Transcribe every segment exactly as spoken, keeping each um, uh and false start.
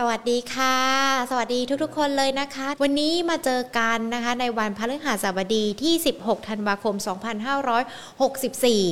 สวัสดีค่ะสวัสดีทุกๆคนเลยนะคะวันนี้มาเจอกันนะคะในวันพฤหัสบดีที่สิบหกธันวาคมสองพันห้าร้อยหกสิบสี่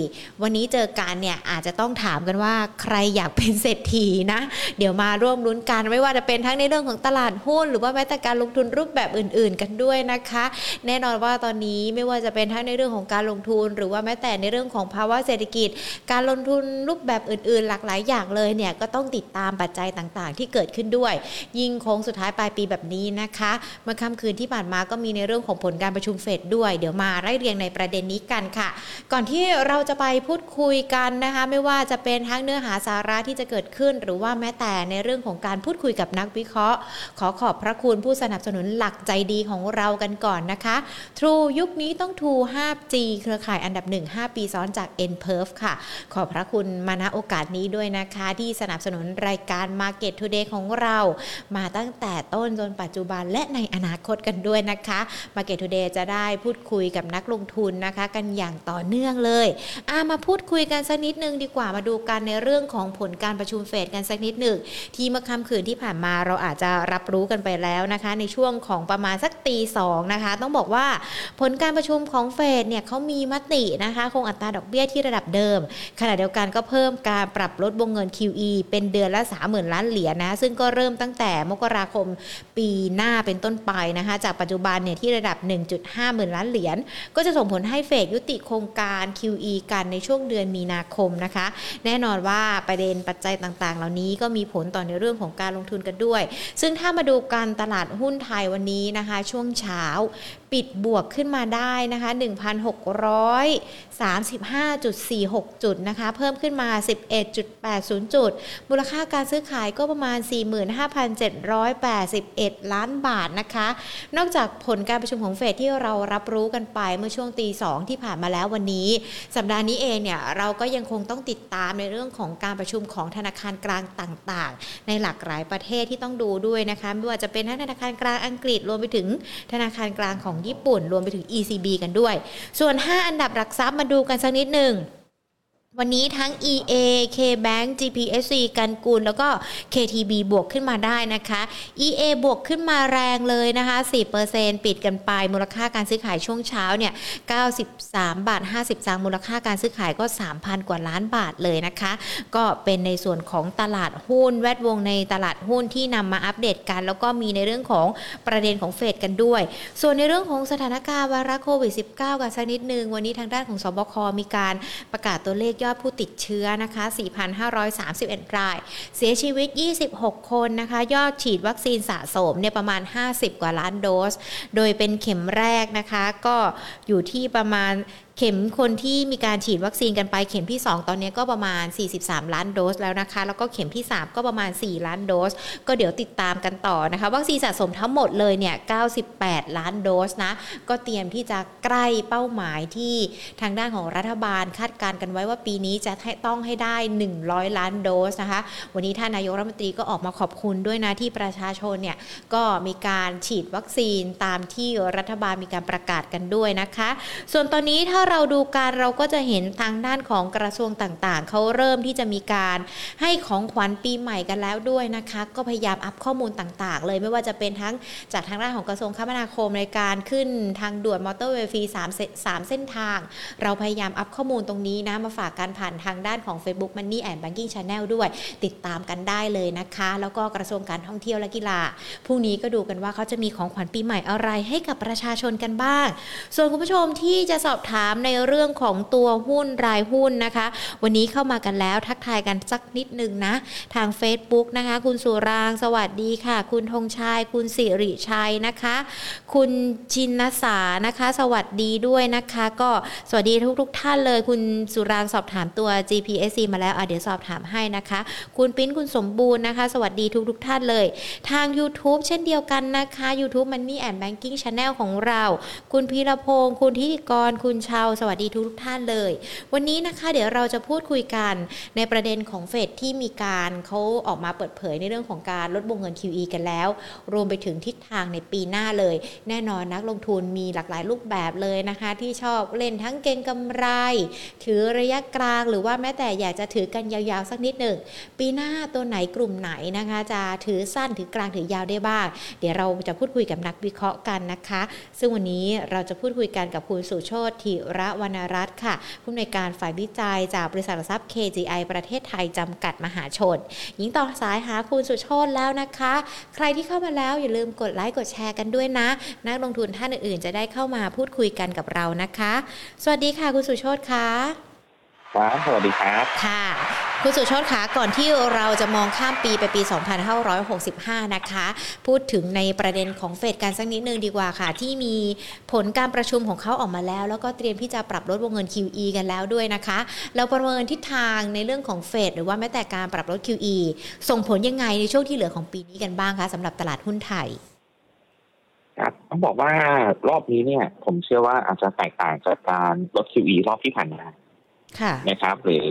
วันนี้เจอกันเนี่ยอาจจะต้องถามกันว่าใครอยากเป็นเศรษฐีนะเดี๋ยวมาร่วมลุ้นกันไม่ว่าจะเป็นทั้งในเรื่องของตลาดหุ้นหรือว่าแม้แต่การลงทุนรูปแบบอื่นๆกันด้วยนะคะแน่นอนว่าตอนนี้ไม่ว่าจะเป็นทั้งในเรื่องของการลงทุนหรือว่าแม้แต่ในเรื่องของภาวะเศรษฐกิจการลงทุนรูปแบบอื่นๆหลากหลายอย่างเลยเนี่ยก็ต้องติดตามปัจจัยต่างๆที่เกิดขึ้นด้วยยิ่งโค้งสุดท้ายปลายปีแบบนี้นะคะเมื่อค่ำคืนที่ผ่านมาก็มีในเรื่องของผลการประชุมเฟดด้วยเดี๋ยวมาไล่เรียงในประเด็นนี้กันค่ะก่อนที่เราจะไปพูดคุยกันนะคะไม่ว่าจะเป็นทั้งเนื้อหาสาระที่จะเกิดขึ้นหรือว่าแม้แต่ในเรื่องของการพูดคุยกับนักวิเคราะห์ขอขอบพระคุณผู้สนับสนุนหลักใจดีของเรากันก่อนนะคะ True ยุคนี้ต้อง True ไฟจี เครือข่ายอันดับหนึ่ง ห้าปีซ้อนจาก N Perf ค่ะขอบพระคุณมาณโอกาสนี้ด้วยนะคะที่สนับสนุนรายการ Market Today ของเรามาตั้งแต่ต้นจนปัจจุบันและในอนาคตกันด้วยนะคะ Market Today จะได้พูดคุยกับนักลงทุนนะคะกันอย่างต่อเนื่องเลยอ่ะมาพูดคุยกันสักนิดนึงดีกว่ามาดูกันในเรื่องของผลการประชุมเฟดกันสักนิดนึงที่เมื่อค่ำคืนที่ผ่านมาเราอาจจะรับรู้กันไปแล้วนะคะในช่วงของประมาณสักตีสองนะคะต้องบอกว่าผลการประชุมของเฟดเนี่ยเขามีมตินะคะคงอัตราดอกเบี้ยที่ระดับเดิมขณะเดียวกันก็เพิ่มการปรับลดวงเงิน คิว อี เป็นเดือนละ สามหมื่นล้านเหรียญนะซึ่งก็เริ่มตั้งแต่มกราคมปีหน้าเป็นต้นไปนะคะจากปัจจุบันเนี่ยที่ระดับ หนึ่งจุดห้าหมื่นล้านเหรียญก็จะส่งผลให้เฟดยุติโครงการ คิว อี กันในช่วงเดือนมีนาคมนะคะแน่นอนว่าประเด็นปัจจัยต่างๆเหล่านี้ก็มีผลต่อในเรื่องของการลงทุนกันด้วยซึ่งถ้ามาดูการตลาดหุ้นไทยวันนี้นะคะช่วงเช้าปิดบวกขึ้นมาได้นะคะ หนึ่งพันหกร้อยสามสิบห้าจุดสี่หก จุดนะคะเพิ่มขึ้นมา สิบเอ็ดจุดแปดศูนย์ จุดมูลค่าการซื้อขายก็ประมาณ สี่หมื่นห้าพันเจ็ดร้อยแปดสิบเอ็ดล้านบาทนะคะนอกจากผลการประชุมของเฟดที่เรารับรู้กันไปเมื่อช่วงตีสองที่ผ่านมาแล้ววันนี้สัปดาห์นี้เองเนี่ยเราก็ยังคงต้องติดตามในเรื่องของการประชุมของธนาคารกลางต่างๆในหลากหลายประเทศที่ต้องดูด้วยนะคะไม่ว่าจะเป็นธนาคารกลางอังกฤษรวมไปถึงธนาคารกลางของญี่ปุ่นรวมไปถึง อี ซี บี กันด้วยส่วนห้าอันดับหลักทรัพย์มาดูกันสักนิดหนึ่งวันนี้ทั้ง อี เอ K Bank จี พี เอส ซี กันกูลแล้วก็ เค ที บี บวกขึ้นมาได้นะคะ อี เอ บวกขึ้นมาแรงเลยนะคะ สี่เปอร์เซ็นต์ ปิดกันไปมูลค่าการซื้อขายช่วงเช้าเนี่ย เก้าสิบสามบาทห้าสิบสตางค์มูลค่าการซื้อขายก็ สามพันกว่าล้านบาทเลยนะคะก็เป็นในส่วนของตลาดหุ้นแวดวงในตลาดหุ้นที่นำมาอัปเดตกันแล้วก็มีในเรื่องของประเด็นของเฟดกันด้วยส่วนในเรื่องของสถานการณ์วาระโควิด สิบเก้า กันสักนิดนึงวันนี้ทางด้านของสบคมีการประกาศตัวเลขยอดผู้ติดเชื้อนะคะ สี่พันห้าร้อยสามสิบเอ็ดรายเสียชีวิตยี่สิบหกคนนะคะยอดฉีดวัคซีนสะสมเนี่ยประมาณห้าสิบกว่าล้านโดสโดยเป็นเข็มแรกนะคะก็อยู่ที่ประมาณเข็มคนที่มีการฉีดวัคซีนกันไปเข็มที่สองตอนนี้ก็ประมาณสี่สิบสามล้านโดสแล้วนะคะแล้วก็เข็มที่สามก็ประมาณสี่ล้านโดสก็เดี๋ยวติดตามกันต่อนะคะวัคซีนสะสมทั้งหมดเลยเนี่ยเก้าสิบแปดล้านโดสนะก็เตรียมที่จะใกล้เป้าหมายที่ทางด้านของรัฐบาลคาดการณ์กันไว้ว่าปีนี้จะต้องให้ได้หนึ่งร้อยล้านโดสนะคะวันนี้ท่านนายกรัฐมนตรีก็ออกมาขอบคุณด้วยนะที่ประชาชนเนี่ยก็มีการฉีดวัคซีนตามที่รัฐบาลมีการประกาศกันด้วยนะคะส่วนตอนนี้ถ้าเราดูการเราก็จะเห็นทางด้านของกระทรวงต่างๆเขาเริ่มที่จะมีการให้ของขวัญปีใหม่กันแล้วด้วยนะคะก็พยายามอัพข้อมูลต่างๆเลยไม่ว่าจะเป็นทั้งจากทางด้านของกระทรวงคมนาคมในการขึ้นทางด่วนมอเตอร์เวย์ฟรีสามเส้นทางเราพยายามอัพข้อมูลตรงนี้นะมาฝากการผ่านทางด้านของ Facebook Money and Banking Channel ด้วยติดตามกันได้เลยนะคะแล้วก็กระทรวงการท่องเที่ยวและกีฬาพรุ่งนี้ก็ดูกันว่าเขาจะมีของขวัญปีใหม่อะไรให้กับประชาชนกันบ้างส่วนคุณผู้ชมที่จะสอบถามในเรื่องของตัวหุ้นรายหุ้นนะคะวันนี้เข้ามากันแล้วทักทายกันสักนิดนึงนะทาง Facebook นะคะคุณสุรางสวัสดีค่ะคุณธงชัยคุณสิริชัยนะคะคุณชินนสานะคะสวัสดีด้วยนะคะก็สวัสดีทุกทุกท่านเลยคุณสุรางสอบถามตัว จี พี เอส ซี มาแล้วอ่ะเดี๋ยวสอบถามให้นะคะคุณปิ้นคุณสมบูรณ์นะคะสวัสดีทุกทุกท่านเลยทาง YouTube เช่นเดียวกันนะคะ YouTube Money and Banking Channel ของเราคุณพีรพงศ์คุณธิติกรคุณชา เราสวัสดีทุกท่านเลยวันนี้นะคะเดี๋ยวเราจะพูดคุยกันในประเด็นของเฟดที่มีการเขาออกมาเปิดเผยในเรื่องของการลดวงเงิน คิว อี กันแล้วรวมไปถึงทิศทางในปีหน้าเลยแน่นอนนักลงทุนมีหลากหลายรูปแบบเลยนะคะที่ชอบเล่นทั้งเก็งกำไรถือระยะกลางหรือว่าแม้แต่อยากจะถือกันยาวๆสักนิดหนึ่งปีหน้าตัวไหนกลุ่มไหนนะคะจะถือสั้นถือกลางถือยาวได้บ้างเดี๋ยวเราจะพูดคุยกับนักวิเคราะห์กันนะคะซึ่งวันนี้เราจะพูดคุยกันกับคุณสุโชติ ธีระวรรณรัตน์ค่ะผู้อำนวยการฝ่ายวิจัยจากบริษัทหลักทรัพย์ เค จี ไอ ประเทศไทยจำกัดมหาชนหญิงต่อสายหาคุณสุโชติแล้วนะคะใครที่เข้ามาแล้วอย่าลืมกดไลค์กดแชร์กันด้วยนะนักลงทุนท่านอื่นๆจะได้เข้ามาพูดคุยกันกับเรานะคะสวัสดีค่ะคุณสุโชติค่ะครับสวัสดีครับค่ะคุณสุโชติคะก่อนที่เราจะมองข้ามปีไปปีสองพันห้าร้อยหกสิบห้านะคะพูดถึงในประเด็นของเฟดกันสักนิดนึงดีกว่าค่ะที่มีผลการประชุมของเขาออกมาแล้วแล้วก็เตรียมที่จะปรับลดวงเงิน คิว อี กันแล้วด้วยนะคะเราประเมินทิศทางในเรื่องของเฟดหรือว่าแม้แต่การปรับลด คิว อี ส่งผลยังไงในช่วงที่เหลือของปีนี้กันบ้างคะสำหรับตลาดหุ้นไทยครับต้องบอกว่ารอบนี้เนี่ยผมเชื่อว่าอาจจะแตกต่างจากการลด คิว อี รอบที่ผ่านมานะครับหรือ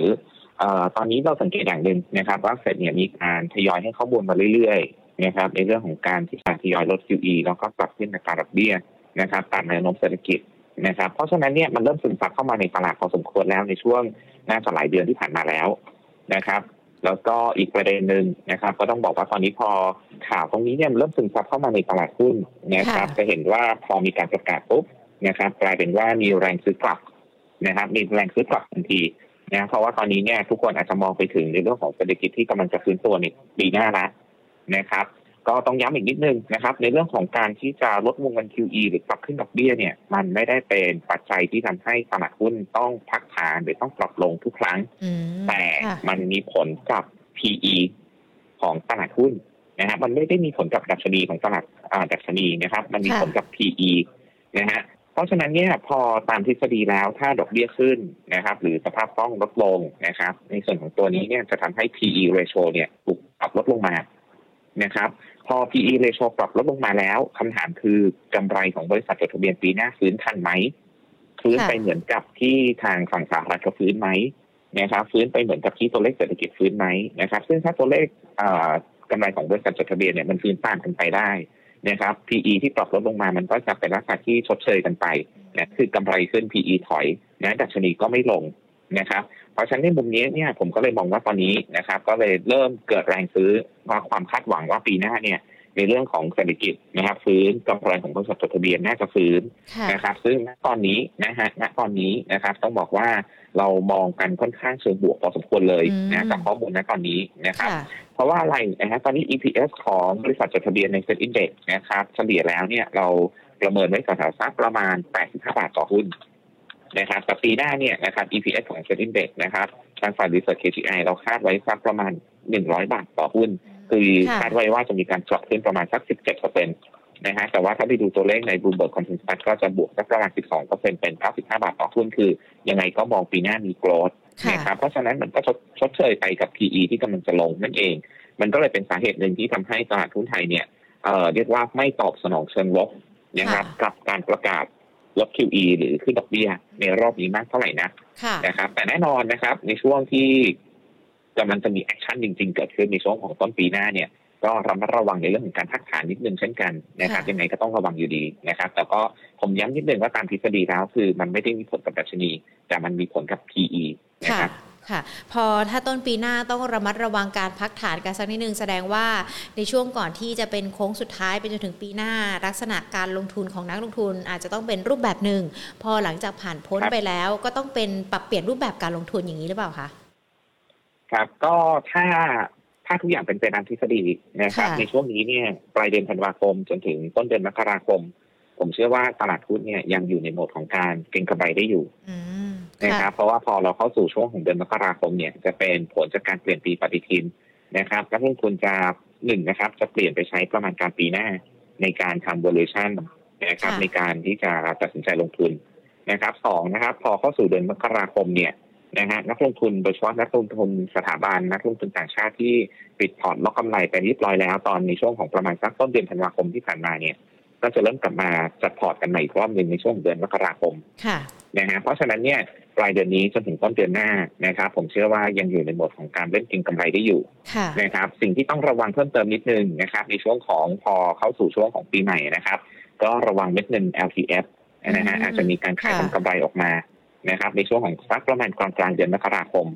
ตอนนี้เราสังเกตอย่างหนึ่งนะครับว่าเฟดเนี่ยมีการทยอยให้ข้อมูลมาเรื่อยๆนะครับในเรื่องของการที่จะทยอยลด คิว อี แล้วก็ปรับขึ้นอัตราดอกเบี้ยนะครับตามแนวโน้มเศรษฐกิจนะครับเพราะฉะนั้นเนี่ยมันเริ่มซึมซับเข้ามาในตลาดพอสมควรแล้วในช่วงน่าจะหลายเดือนที่ผ่านมาแล้วนะครับแล้วก็อีกประเด็นหนึ่งนะครับก็ต้องบอกว่าตอนนี้พอข่าวตรงนี้เนี่ยเริ่มซึมซับเข้ามาในตลาดหุ้นนะครับจะเห็นว่าพอมีการประกาศปุ๊บนะครับกลายเป็นว่ามีแรงซื้อกลับนะครับมีแรงซื้อกลับทันทีนะเพราะว่าตอนนี้เนี่ยทุกคนอาจจะมองไปถึงในเรื่องของเศรษฐกิจที่กำลังจะฟื้นตัวในปีหน้าแล้วนะครับก็ต้องย้ำอีกนิดนึงนะครับในเรื่องของการที่จะลดวงเงิน คิว อี หรือปรับขึ้นดอกเบี้ยเนี่ยมันไม่ได้เป็นปัจจัยที่ทำให้ตลาดหุ้นต้องพักฐานหรือต้องปรับลงทุกครั้งแต่มันมีผลกับ พี อี ของตลาดหุ้นนะฮะมันไม่ได้มีผลกับดัชนีของตลาดดัชนีนะครับมันมีผลกับ พี อี นะฮะเพราะฉะนั้นเนี่ยพอตามทฤษฎีแล้วถ้าดอกเบี้ยขึ้นนะครับหรือสภาพคล่องลดลงนะครับในส่วนของตัวนี้เนี่ยจะทำให้ พี อี ratio เนี่ยถูกปรับลดลงมานะครับพอ พี อี ratio ปรับลดลงมาแล้วคำถามคือกำไรของบริษัทจดทะเบียนปีหน้าฟื้นทันไหมฟื้นไปเหมือนกับที่ทางฝั่งสหรัฐฟื้นไหมนะครับฟื้นไปเหมือนกับที่ตัวเลขเศรษฐกิจฟื้นไหมนะครับซึ่งถ้าตัวเลขกำไรของบริษัทจดทะเบียนเนี่ยมันฟื้นตามกันไปได้นะครับ พี อี ที่ปรับลดลงมามันก็จะเป็นลักษณะที่ชดเชยกันไปนะคือกำไรขึ้น พี อี ถอยนะดัชนีก็ไม่ลงนะครับเพราะฉะนั้นในมุมนี้เนี่ยผมก็เลยมองว่าตอนนี้นะครับก็เลยเริ่มเกิดแรงซื้อว่าความคาดหวังว่าปีหน้าเนี่ยในเรื่องของเศรษฐกิจนะครับฟื้นกำไรของบริษัทจดทะเบียนน่าจะฟื้นนะครับซึ่งณตอนนี้นะฮะณตอนนี้นะครับต้องบอกว่าเรามองกันค่อนข้างเชิงบวกพอสมควรเลยนะกับข้อมูลณตอนนี้นะครับเพราะว่าอะไรนะฮะตอนนี้ อี พี เอส ของบริษัทจดทะเบียนในเซ็ตอินเด็กซ์นะครับเฉลี่ยแล้วเนี่ยเราประเมินไว้สักประมาณแปดสิบห้าบาทต่อหุ้นนะครับแต่ปีหน้าเนี่ยนะครับ อี พี เอส ของเซ็ตอินเด็กซ์นะครับทางฝ่ายรีเสิร์ช เค จี ไอ เราคาดไว้สักประมาณหนึ่งร้อยบาทต่อหุ้นคือคาดไว้ว่าจะมีการปรับขึ้นประมาณสัก สิบเจ็ดเปอร์เซ็นต์ นะฮะแต่ว่าถ้าไปดูตัวเลขใน Bloomberg consensus ก็จะบวกสักประมาณ สิบสองเปอร์เซ็นต์ เป็นเก้าสิบห้าบาทต่อหุ้นคือยังไงก็มองปีหน้ามี growth นะครับเพราะฉะนั้นมันก็ชดเชยไปกับ พี อี ที่กำลังจะลงนั่นเองมันก็เลยเป็นสาเหตุหนึ่งที่ทำให้ตลาดหุ้นไทยเนี่ย เอ่อ เรียกว่าไม่ตอบสนองเชิงลบนะครับกับการประกาศลด คิว อี หรือขึ้นดอกเบี้ยในรอบนี้มากเท่าไหร่นักนะครับแต่แน่นอนนะครับในช่วงที่กำลังจะมีแอคชั่นจริงๆเกิดขึ้นในช่วงของต้นปีหน้าเนี่ยก็ระมัดระวังในเรื่องของการพักฐานนิดนึงเช่นกันนะครับยังไงก็ต้องระวังอยู่ดีนะครับแต่ก็ผมย้ำนิดนึงว่าตามทฤษฎีแล้วคือมันไม่ได้มีผลกับดัชนีแต่มันมีผลกับ พี อี นะครับค่ะพอถ้าต้นปีหน้าต้องระมัดระวังการพักฐานกันสักนิดนึงแสดงว่าในช่วงก่อนที่จะเป็นโค้งสุดท้ายไปจนถึงปีหน้าลักษณะการลงทุนของนักลงทุนอาจจะต้องเป็นรูปแบบหนึ่งพอหลังจากผ่านพ้นไปแล้วก็ต้องเป็นปรับเปลี่ยนรูปแบบการลงทุนอย่างนี้หรือเปล่าคะครับก็ถ้าถ้าทุกอย่างเป็นไปตามทฤษฎีนะครับในช่วงนี้เนี่ยปลายเดือนธันวาคมจนถึงต้นเดือนมกราคมผมเชื่อว่าตลาดหุ้นเนี่ยยังอยู่ในโหมดของการเก็งกำไรได้อยู่นะครับเพราะว่าพอเราเข้าสู่ช่วงของเดือนมกราคมเนี่ยจะเป็นผลจากการเปลี่ยนปีปฏิทินนะครับนักลงทุนจะหนึ่งนะครับจะเปลี่ยนไปใช้ประมาณการปีหน้าในการทำ valuation นะครับในการที่จะตัดสินใจลงทุนนะครับสองนะครับพอเข้าสู่เดือนมกราคมเนี่ยนะฮะนักลงทุนโดยเฉพาะนักลงทุนสถาบันนักลงทุนต่างชาติที่ปิดพอร์ตล็อกกำไรไปเรียบร้อยแล้วตอนในช่วงของประมาณสักต้นเดือนธันวาคมที่ผ่านมาเนี่ย ก็จะเริ่มกลับมาซัพพอร์ตกันใหม่อีกรอบนึงในช่วงเดือนมกราคมค่ะนะฮะเพราะฉะนั้นเนี่ยปลายเดือนนี้จนถึงต้นเดือนหน้านะครับผมเชื่อว่ายังอยู่ในโหมดของการเล่นกินกำไรได้อยู่นะครับสิ่งที่ต้องระวังเพิ่มเติมนิดนึงนะครับในช่วงของพอเข้าสู่ช่วงของปีใหม่นะครับก็ระวังเม็ดเงิน แอล ที เอฟ นะฮะอาจจะมีการขายทำกำไรออกมานะครับในช่วงของสักประมาณกลางๆเดือนมกราคม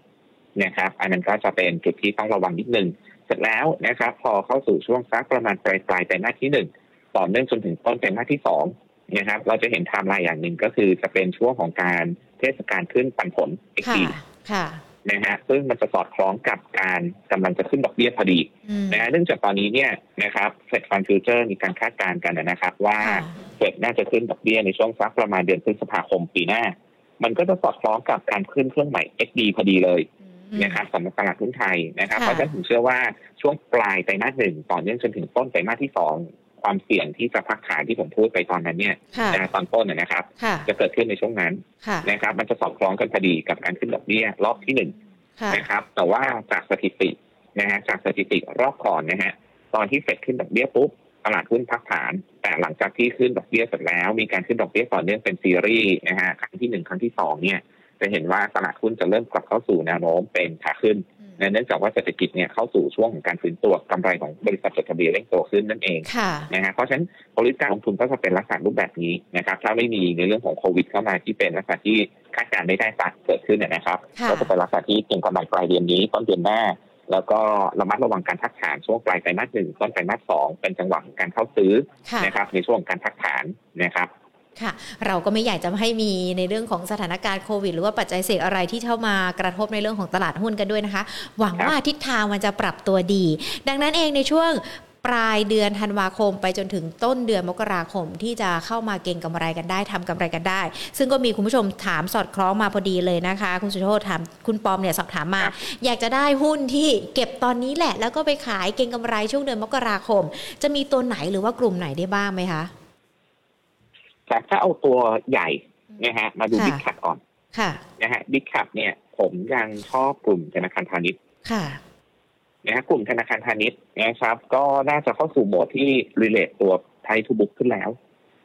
นะครับอันนั้นก็จะเป็นจุดที่ต้องระวังนิดนึงเสร็จแล้วนะครับพอเข้าสู่ช่วงสักประมาณปลายปลายไตรมาสที่หนึ่งต่อเนื่องจนถึงต้นไตรมาสที่สองนะครับเราจะเห็นไทม์ไลน์อย่างหนึ่งก็คือจะเป็นช่วงของการเทศกาลขึ้นปันผล เอ็กซ์ ดี นะฮะซึ่งมันจะสอดคล้องกับการกำลังจะขึ้นดอกเบี้ยพอดีนะฮะเนื่องจากตอนนี้เนี่ยนะครับเฟดฟันฟิวเจอร์มีการคาดการณ์กันนะครับว่าเฟดน่าจะขึ้นดอกเบี้ยในช่วงสักประมาณเดือนพฤษภาคมปีหน้ามันก็จะสอดคล้องกับการขึ้นเครื่องหมาย เอ็กซ์ ดี พอดีเลยนะครับสำหรับตลาดหุ้นไทยนะครับเพราะฉะนั้นผมเชื่อว่าช่วงปลายไตรมาสหนึ่งต่อเนื่องจนถึงต้นไตรมาสที่สองความเสี่ยงที่จะพักขายที่ผมพูดไปตอนนั้นเนี่ยตอนต้นนะครับจะเกิดขึ้นในช่วงนั้นนะครับมันจะสอดคล้องกันพอดีกับการขึ้นดอกเบี้ยรอบที่หนึ่งนะครับแต่ว่าจากสถิตินะฮะจากสถิติรอบก่อนนะฮะตอนที่เฟดขึ้นดอกเบี้ยปุ๊บตลาดหุ้นพักฐานแต่หลังจากที่ขึ้นดอกเบี้ยเสร็จแล้วมีการขึ้นดอกเบี้ยต่อเนื่องเป็นซีรีส์นะฮะครั้งที่หนึ่งครั้งที่สองเนี่ยจะเห็นว่าตลาดหุ้นจะเริ่มกลับเข้าสู่แนวโน้มเป็นขาขึ้นเนื่องจากว่าเศรษฐกิจเนี่ยเข้าสู่ช่วงของการฟื้นตัวกำไรของบริษัทจดทะเบียนเร่งตัวขึ้นนั่นเองนะฮะเพราะฉะนั้นบริษัทการลงทุนก็จะเป็นลักษณะรูปแบบนี้นะครับถ้าไม่มีในเรื่องของโควิดเข้ามาที่เป็นลักษณะที่คาดการณ์ไม่ได้ตัดเกิดขึ้นนะครับก็จะเป็นลักษณะที่เก็งกำไรปลายเดือนนี้ต้นเดือนหน้าแล้วก็ระมัดระวังการพักฐานช่วงปลายไตรมาสหนึ่งต้นไตรมาสสองเป็นจังหวะของการเข้าซื้อนะครับในช่วงการพักฐานนะครับค่ะเราก็ไม่อยากจะให้มีในเรื่องของสถานการณ์โควิดหรือว่าปัจจัยเสี่ยงอะไรที่เข้ามากระทบในเรื่องของตลาดหุ้นกันด้วยนะคะหวังว่าทิศทางมันจะปรับตัวดีดังนั้นเองในช่วงปลายเดือนธันวาคมไปจนถึงต้นเดือนมกราคมที่จะเข้ามาเก็งกำไรกันได้ทำกำไรกันได้ซึ่งก็มีคุณผู้ชมถามสอดคล้องมาพอดีเลยนะคะคุณสุโชติถามคุณปอมเนี่ยสอบถามมาอยากจะได้หุ้นที่เก็บตอนนี้แหละแล้วก็ไปขายเก็งกำไรช่วงเดือนมกราคมจะมีตัวไหนหรือว่ากลุ่มไหนได้บ้างไหมคะแต่ถ้าเอาตัวใหญ่นะฮะมาดูบิ๊กแคปก่อนนะฮะบิ๊กแคปเนี่ยผมยังชอบกลุ่มธนาคารพาณิชย์นะฮะกลุ่มธนาคารพาณิชย์นะครับก็น่าจะเข้าสู่โหมดที่รีเลทตัวไทยทูบุ๊กขึ้นแล้ว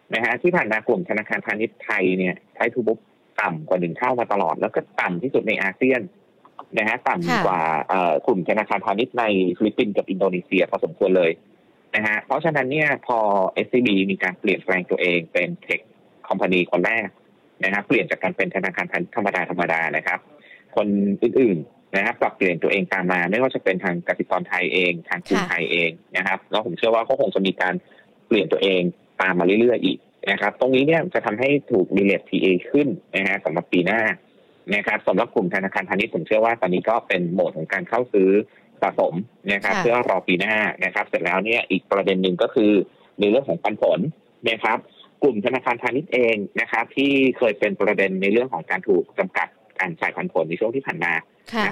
นะฮะที่ผ่านมากลุ่มธนาคารพาณิชย์ไทยเนี่ยไทยทูบุ๊กต่ำกว่าหนึ่งเท่ามาตลอดแล้วก็ต่ำที่สุดในอาเซียนนะฮะต่ำกว่ากลุ่มธนาคารพาณิชย์ในฟิลิปปินส์กับอินโดนีเซียพอสมควรเลยนะฮะเพราะฉะนั้นเนี่ยพอ เอส ซี บี มีการเปลี่ยนแปลงตัวเองเป็นเทคคอมพานีคนแรกนะครับเปลี่ยนจากการเป็นธนาคารพาณิชย์ธรรมดาธรรมดานะครับคนอื่นๆนะครับปรับเปลี่ยนตัวเองตามมาไม่ว่าจะเป็นทางกสิกรไทยเองทางกรุงไทยเองนะครับแล้วผมเชื่อว่าเขาคงจะมีการเปลี่ยนตัวเองตามมาเรื่อยๆอีกนะครับตรงนี้เนี่ยจะทำให้ถูกรีเลท ที เอ ขึ้นนะฮะสำหรับปีหน้านะครับสำหรับกลุ่มธนาคารพาณิชย์ผมเชื่อว่าตอนนี้ก็เป็นโหมดของการเข้าซื้อสะสมนะครับเพื่อรอปีหน้านะครับเสร็จแล้วเนี่ยอีกประเด็นหนึ่งก็คือในเรื่องของปันผลนะครับกลุ่มธนาคารพาณิชย์เองนะครับที่เคยเป็นประเด็นในเรื่องของการถูกจำกัดการจ่ายปันผลในช่วงที่ผ่านมา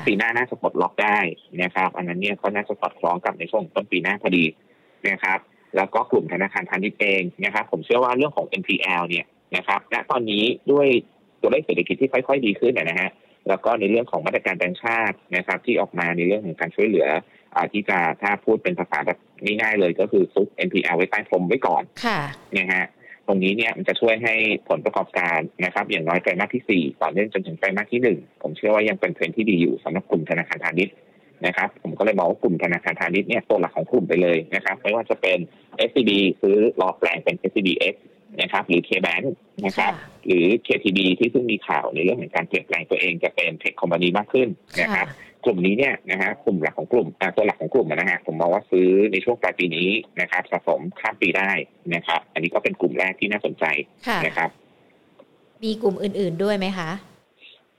ปีหน้าน่าจะปลดล็อกได้นะครับอันนั้นเนี่ยก็น่าจะสอดคล้องกับในช่วงต้นปีหน้าพอดีนะครับแล้วก็กลุ่มธนาคารพาณิชย์เองนะครับผมเชื่อว่าเรื่องของ เอ็น พี แอล เนี่ยนะครับณตอนนี้ด้วยตัวเลขเศรษฐกิจที่ค่อยๆดีขึ้นนะฮะแล้วก็ในเรื่องของมาตรการแบงก์ชาตินะครับที่ออกมาในเรื่องของการช่วยเหลือที่จะถ้าพูดเป็นภาษาแบบง่ายๆเลยก็คือซุก เอ็น พี แอล ไว้ใต้พรมไว้ก่อนนะฮะตรงนี้เนี่ยมันจะช่วยให้ผลประกอบการนะครับอย่างน้อยไตรมาสที่สี่ต่อเนื่องจนถึงไตรมาสที่หนึ่งผมเชื่อว่ายังเป็นเทรนด์ที่ดีอยู่สำหรับกลุ่มธนาคารพาณิชย์นะครับผมก็เลยมองว่ากลุ่มธนาคารพาณิชย์เนี่ยตัวหลักของกลุ่มไปเลยนะครับไม่ว่าจะเป็น เอส ซี บี ซื้อรอแปลงเป็น เอส ซี บี เอ็กซ์นะครับหรือ K Bank นะครับหรือ เค ที บี ที่เพิ่งมีข่าวในเรื่องของการเปลี่ยนแปลงตัวเองจะเป็นเทคคอมพานีมากขึ้นนะครับกลุ่มนี้เนี่ยนะฮะกลุ่มหลักของกลุ่มตัวหลักของกลุ่มนะฮะผมมองว่าซื้อในช่วงปลายปีนี้นะครับสะสมข้ามปีได้นะครับอันนี้ก็เป็นกลุ่มแรกที่น่าสนใจนะครับมีกลุ่มอื่นๆด้วยไหมคะ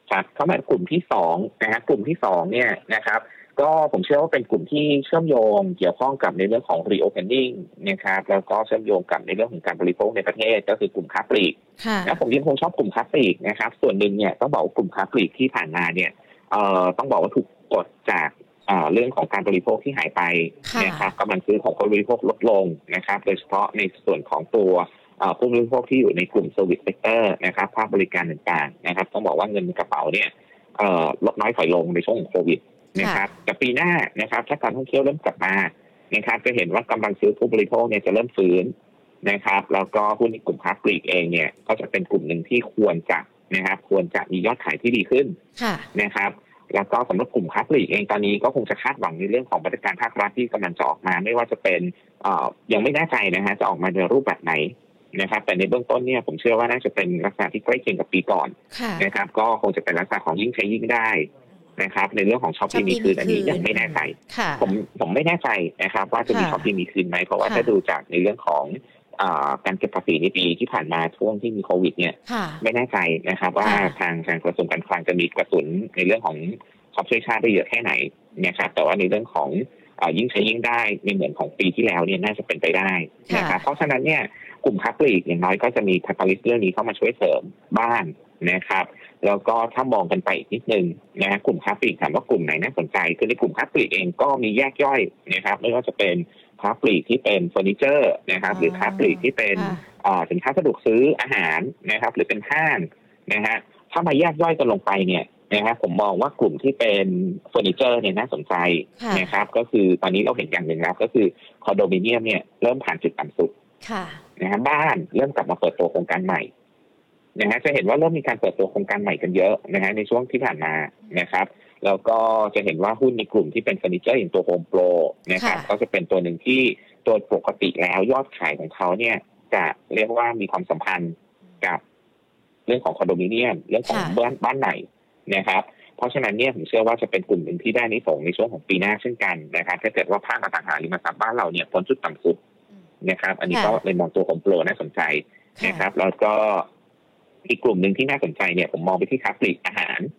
ครับเข้ามากลุ่มที่สองนะฮะกลุ่มที่สองเนี่ยนะครับก็ผมเชื่อว่าเป็นกลุ่มที่เชื่อมโยงเกี่ยวข้องกับในเรื่องของ reopening นะครับแล้วก็เชื่อมโยงกับในเรื่องของการบริโภคในประเทศก็คือกลุ่มค้าปลีกและผมยังคงชอบกลุ่มค้าปลีกนะครับส่วนหนึ่งเนี่ยต้องบอกว่ากลุ่มค้าปลีกที่ผ่านมาเนี่ยเอ่อต้องบอกว่าถูกกดจากเอ่อเรื่องของการบริโภคที่หายไปนะครับกำลังซื้อของคนบริโภคลดลงนะครับโดยเฉพาะในส่วนของตัวเอ่อผู้บริโภคที่อยู่ในกลุ่ม service sector นะครับภาคบริการต่างๆนะครับต้องบอกว่าเงินในกระเป๋าเนี่ยเอ่อลดน้อยถอยลงในช่วงโควิดนะครับแต่ปีหน้านะครับถ้าการท่องเที่ยวเริ่มกลับมานะครับจะเห็นว่ากำลังซื้อผู้บริโภคเนี่ยจะเริ่มฟื้น นะครับแล้วก็หุ้นในกลุ่มค้าปลีกเองเนี่ยก็จะเป็นกลุ่มหนึ่งที่ควรจะนะครับควรจะมียอดขายที่ดีขึ้นนะครับแล้วก็สำหรับกลุ่มค้าปลีกเองตอนนี้ก็คงจะคาดหวังในเรื่องของมาตรการภาครัฐที่กำลังจะออกมาไม่ว่าจะเป็นเอ่อยังไม่แน่ใจนะฮะจะออกมาในรูปแบบไหนนะครับแต่ในเบื้องต้นเนี่ยผมเชื่อว่าน่าจะเป็นลักษณะที่ใกล้เคียงกับปีก่อนนะครับก็คงจะเป็นลักษณะของยิ่งใช้ยิ่งได้นะครับในเรื่องของช็อปปี้มีคืนอันนี้ยังไม่แน่ใจผมผมไม่แน่ใจนะครับว่าจะมีช็อปปี้มีคืนไหมเพราะว่าถ้าดูจากในเรื่องของการเก็บภาษีในปีที่ผ่านมาช่วงที่มีโควิดเนี่ยไม่แน่ใจนะครับว่าทางทางกระทรวงการคลังจะมีกระสุนในเรื่องของช็อปช่วยชาติได้เยอะแค่ไหนนะครับแต่ว่าในเรื่องของยิ่งใช้ยิ่งได้ในเหมือนของปีที่แล้วเนี่ยน่าจะเป็นไปได้นะครับเพราะฉะนั้นเนี่ยกลุ่มค้าปลีกอย่างน้อยก็จะมีแคตตาลิสต์เรื่องนี้เข้ามาช่วยเสริมบ้านนะครับแล้วก็ถ้ามองกันไปอีกนิดนึงนะกลุ่มค้าปลีกถามว่ากลุ่มไหนน่าสนใจคือในกลุ่มค้าปลีกเองก็มีแยกย่อยนะครับไม่ว่าจะเป็นค้าปลีกที่เป็นเฟอร์นิเจอร์นะครับหรือค้าปลีกที่เป็นสินค้าสะดวกซื้ออาหารนะครับหรือเป็นห้างนะฮะถ้ามาแยกย่อยกันลงไปเนี่ยนะฮะผมมองว่ากลุ่มที่เป็นเฟอร์นิเจอร์เนี่ยน่าสนใจนะครับก็คือตอนนี้เราเห็นอย่างหนึ่งแล้วก็คือคอนโดมิเนียมเนี่ยเริ่มผ่านจุดต่ำสุดนะฮะบ้านเริ่มกลับมาเปิดตัวโครงการใหม่นะฮะจะเห็นว่าเริ่มมีการเปิดตัวโครงการใหม่กันเยอะนะฮะในช่วงที่ผ่านมานะครับแล้วก็จะเห็นว่าหุ้นในกลุ่มที่เป็นเฟอร์นิเจอร์อย่างตัวโฮมโปรนะครับก็จะเป็นตัวหนึ่งที่ตัวปกติแล้วยอดขายของเขาเนี่ยจะเรียกว่ามีความสัมพันธ์กับเรื่องของคอนโดมิเนียมเรื่องของบ้านบ้านใหม่นะครับเพราะฉะนั้นเนี่ยผมเชื่อว่าจะเป็นกลุ่มหนึ่งที่ได้นิสงในช่วงของปีหน้าเช่นกันนะครับถ้าเกิดว่าภาคอสังหาริมทรัพย์บ้านเราเนี่ยพ้นจุดต่ำสุดนะครับอันนี้ก็เลยมองตัวของโปรน่าสนใจนะครับแล้วก็อีกกลุ่มหนึ่งที่น่าสนใจเนี่ยผมมองไปที่ค้าปลีกอาหา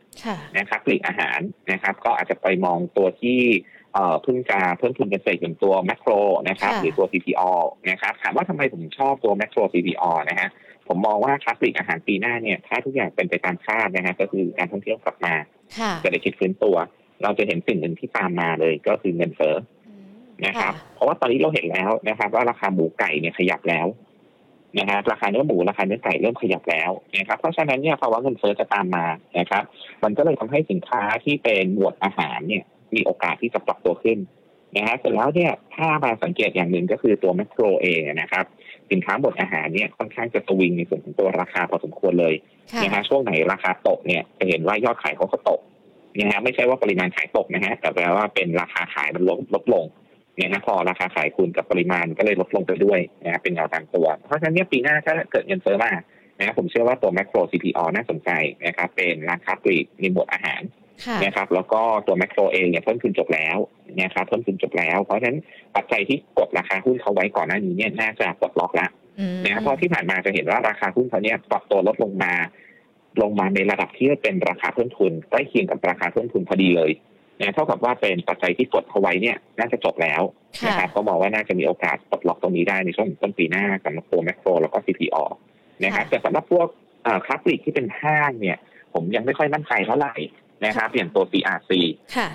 รนะครับปลีกอาหารนะครับก็อาจจะไปมองตัวที่เอ่อเพิ่งจะเพิ่มทุนกันเสร็จอย่างตัว Macro นะครับหรือตัว ซี พี โอ นะครับถามว่าทำไมผมชอบตัว Macro ซี พี โอ นะฮะผมมองว่าค้าปลีกอาหารปีหน้าเนี่ยถ้าทุกอย่างเป็นไปตามคาดนะฮะก็คือการท่องเที่ยวกลับมาเศรษฐกิจฟื้นตัวเราจะเห็นสิ่งหนึ่งที่ตามมาเลยก็คือเงินเฟ้อนะครับเพราะว่าตอนนี้เราเห็นแล้วนะครับว่าราคาหมูไก่เนี่ยขยับแล้วนะฮะราคาเนื้อหมูราคาเนื้อไก่เริ่มขยับแล้วนะครับเพราะฉะนั้นเนี่ยภาวะเงินเฟ้อจะตามมานะครับมันก็เลยทำให้สินค้าที่เป็นหมวดอาหารเนี่ยมีโอกาสที่จะปรับตัวขึ้นนะฮะเสร็จแล้วเนี่ยถ้ามาสังเกตอย่างหนึ่งก็คือตัวแมคโครเองนะครับสินค้าหมวดอาหารเนี่ยค่อนข้างจะสวิงในส่วนของตัวราคาพอสมควรเลยนะฮะช่วงไหนราคาตกเนี่ยจะเห็นว่ายอดขายเขาก็ตกนะฮะไม่ใช่ว่าปริมาณขายตกนะฮะแต่แปลว่าเป็นราคาขายมันลดลงเนี่ยนะพอราคาขายคูณกับปริมาณก็เลยลดลงไปด้วยนะเป็นเงาตามตัวเพราะฉะนั้นเนี่ยปีหน้าถ้าเกิดเงินเฟ้อมานะผมเชื่อว่าตัวแมคโคร ซี พี โอ น่าสนใจนะครับเป็นร้านค้าปลีกในหมวดอาหารนะครับแล้วก็ตัวแมคโครเองเนี่ยเพิ่มขึ้นจบแล้วนะครับเพิ่มขึ้นจบแล้วเพราะฉะนั้นปัจจัยที่กดราคาหุ้นเขาไว้ก่อนหน้านี้เนี่ยน่าจะปลดล็อกแล้วนะเพราะที่ผ่านมาจะเห็นว่าราคาหุ้นเขาเนี่ยปรับตัวลดลงมาลงมาในระดับที่เป็นราคาต้นทุนใกล้เคียงกับราคาต้นทุนพอดีเลยเท่ากับว่าเป็นปัจจัยที่กดเอาไว้เนี่ยน่าจะจบแล้วนะครับก็มองว่าน่าจะมีโอกาสปลดล็อกตรงนี้ได้ในช่วงต้นปีหน้าสำหรับตัวแมคโครแล้วก็ ซี พี โอ นะครับแต่สำหรับพวกค้าปลีกที่เป็นห้างเนี่ยผมยังไม่ค่อยมั่นใจเท่าไหร่นะครับอย่างตัว ซี อาร์ ซี